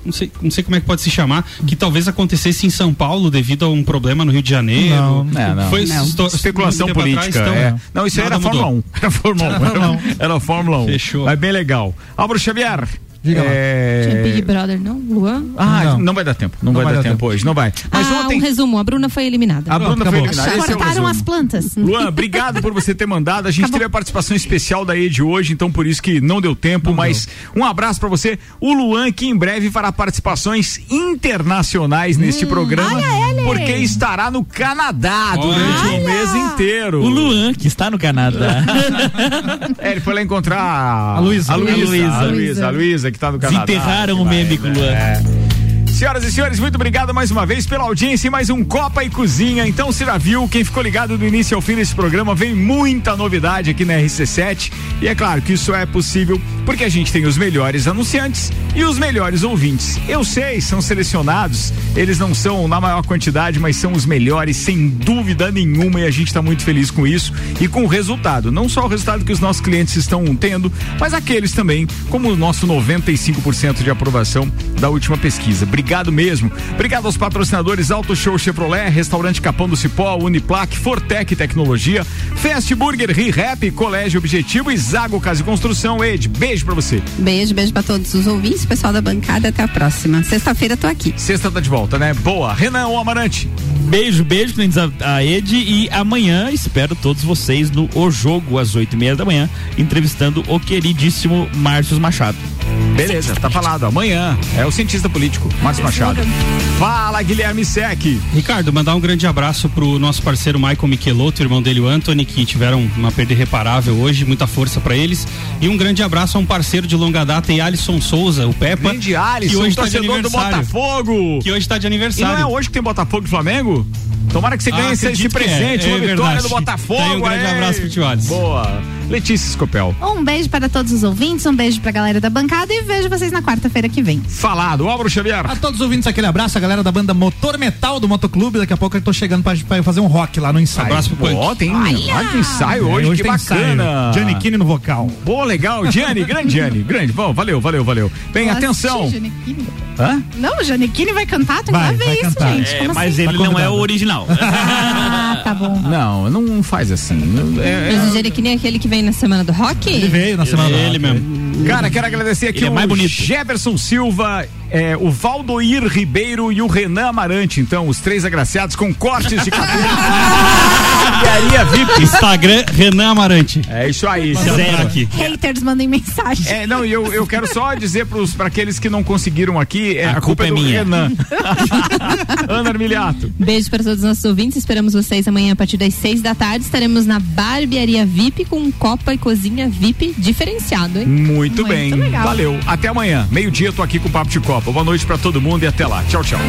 não sei, não sei como é que pode se chamar, que talvez acontecesse em São Paulo devido a um problema no Rio de Janeiro. Não, é, não. Foi não. Esto- especulação política. Atrás, então, é. Não, isso aí era Fórmula um. Era Fórmula um. Era, era Fórmula um. Fechou. Mas bem legal. Álvaro Xavier. Diga é... lá. Tinha Big Brother, não? Luan? Ah, não, não vai dar tempo. Não, não vai, vai dar tempo, tempo hoje, não vai. Mas ah, ontem... um resumo, a Bruna foi eliminada. A Bruna Acabou. foi eliminada. Cortaram é as plantas. Luan, obrigado por você ter mandado. A gente Acabou. teve a participação especial da Ed hoje, então por isso que não deu tempo, não mas deu. Um abraço pra você. O Luan, que em breve fará participações internacionais hum, neste programa, porque estará no Canadá durante olha. o mês inteiro. O Luan, que está no Canadá. É, ele foi lá encontrar a Luiza. A Luiza, a Luiza, que tá no Canadá. Desenterraram o meme com o Luan. É. Senhoras e senhores, muito obrigado mais uma vez pela audiência e mais um Copa e Cozinha. Então você já viu, quem ficou ligado do início ao fim desse programa, vem muita novidade aqui na R C sete. E é claro que isso é possível porque a gente tem os melhores anunciantes e os melhores ouvintes. Eu sei, são selecionados, eles não são na maior quantidade, mas são os melhores sem dúvida nenhuma, e a gente está muito feliz com isso e com o resultado. Não só o resultado que os nossos clientes estão tendo, mas aqueles também, como o nosso noventa e cinco por cento de aprovação da última pesquisa. Obrigado mesmo. Obrigado aos patrocinadores Auto Show Chevrolet, Restaurante Capão do Cipó, Uniplac, Fortec Tecnologia, Fast Burger, RiRap, Colégio Objetivo e Zago Casa e Construção. Ed, beijo pra você. Beijo, beijo pra todos os ouvintes, pessoal da bancada, até a próxima. Sexta-feira tô aqui. Sexta tá de volta, né? Boa. Renan Amarante. Beijo, beijo, clientes a Ed, e amanhã espero todos vocês no O Jogo, às oito e meia da manhã, entrevistando o queridíssimo Márcio Machado. Beleza, tá falado. Amanhã é o cientista político, Márcio Machado. Fala, Guilherme Osseck. Ricardo, mandar um grande abraço pro nosso parceiro Michael Michelotto, irmão dele o Anthony, que tiveram uma perda irreparável hoje, muita força pra eles. E um grande abraço a um parceiro de longa data, e Alisson Souza, o Peppa. Grande Alisson, que hoje tá de aniversário. Do Botafogo. Que hoje tá de aniversário. E não é hoje que tem Botafogo e Flamengo? Tomara que você ganhe ah, esse presente, é, é uma verdade. Vitória do Botafogo. Tem um grande aí. Abraço pro tio Alisson. Boa. Letícia Escopel. Um beijo para todos os ouvintes, um beijo pra galera da bancada e vejo vocês na quarta-feira que vem. Falado, Álvaro Xavier. A todos os ouvintes, aquele abraço, a galera da banda Motor Metal do Motoclube, daqui a pouco eu tô chegando pra, pra fazer um rock lá no ensaio. Abraço pro punk. Ó, tem, tem ensaio hoje, é, hoje que tem bacana. Gianni Kini no vocal. Boa, legal, Gianni, grande Gianni, grande, bom, valeu, valeu, valeu. Bem, eu atenção. Assisti, Hã? Não, o Gianni Kini vai cantar, tem vai, que ver isso, cantar. Gente. É, mas assim? Ele tá não é o original. Ah, tá bom. Não, não faz assim. É, é... Mas o Gianni Kini é aquele que vem na semana do rock? Ele veio na ele semana ele do rock. Ele mesmo. Cara, quero agradecer aqui ele o é mais bonito. Jefferson Silva, é, o Valdoir Ribeiro e o Renan Amarante. Então, os três agraciados com cortes de cabelo. Barbearia V I P. Instagram, Renan Amarante. É isso aí. Zero aqui. Haters mandem mensagem. É, não, e eu, eu quero só dizer pros, pra aqueles que não conseguiram aqui, é, a, a culpa, culpa é, é minha. Renan. Ana Armiliato. Beijo para todos os nossos ouvintes, esperamos vocês amanhã a partir das seis da tarde, estaremos na Barbearia V I P com Copa e Cozinha V I P diferenciado, hein? Muito, Muito bem. Legal. Valeu. Até amanhã. Meio-dia eu tô aqui com o Papo de Copa. Boa noite pra todo mundo e até lá. Tchau, tchau.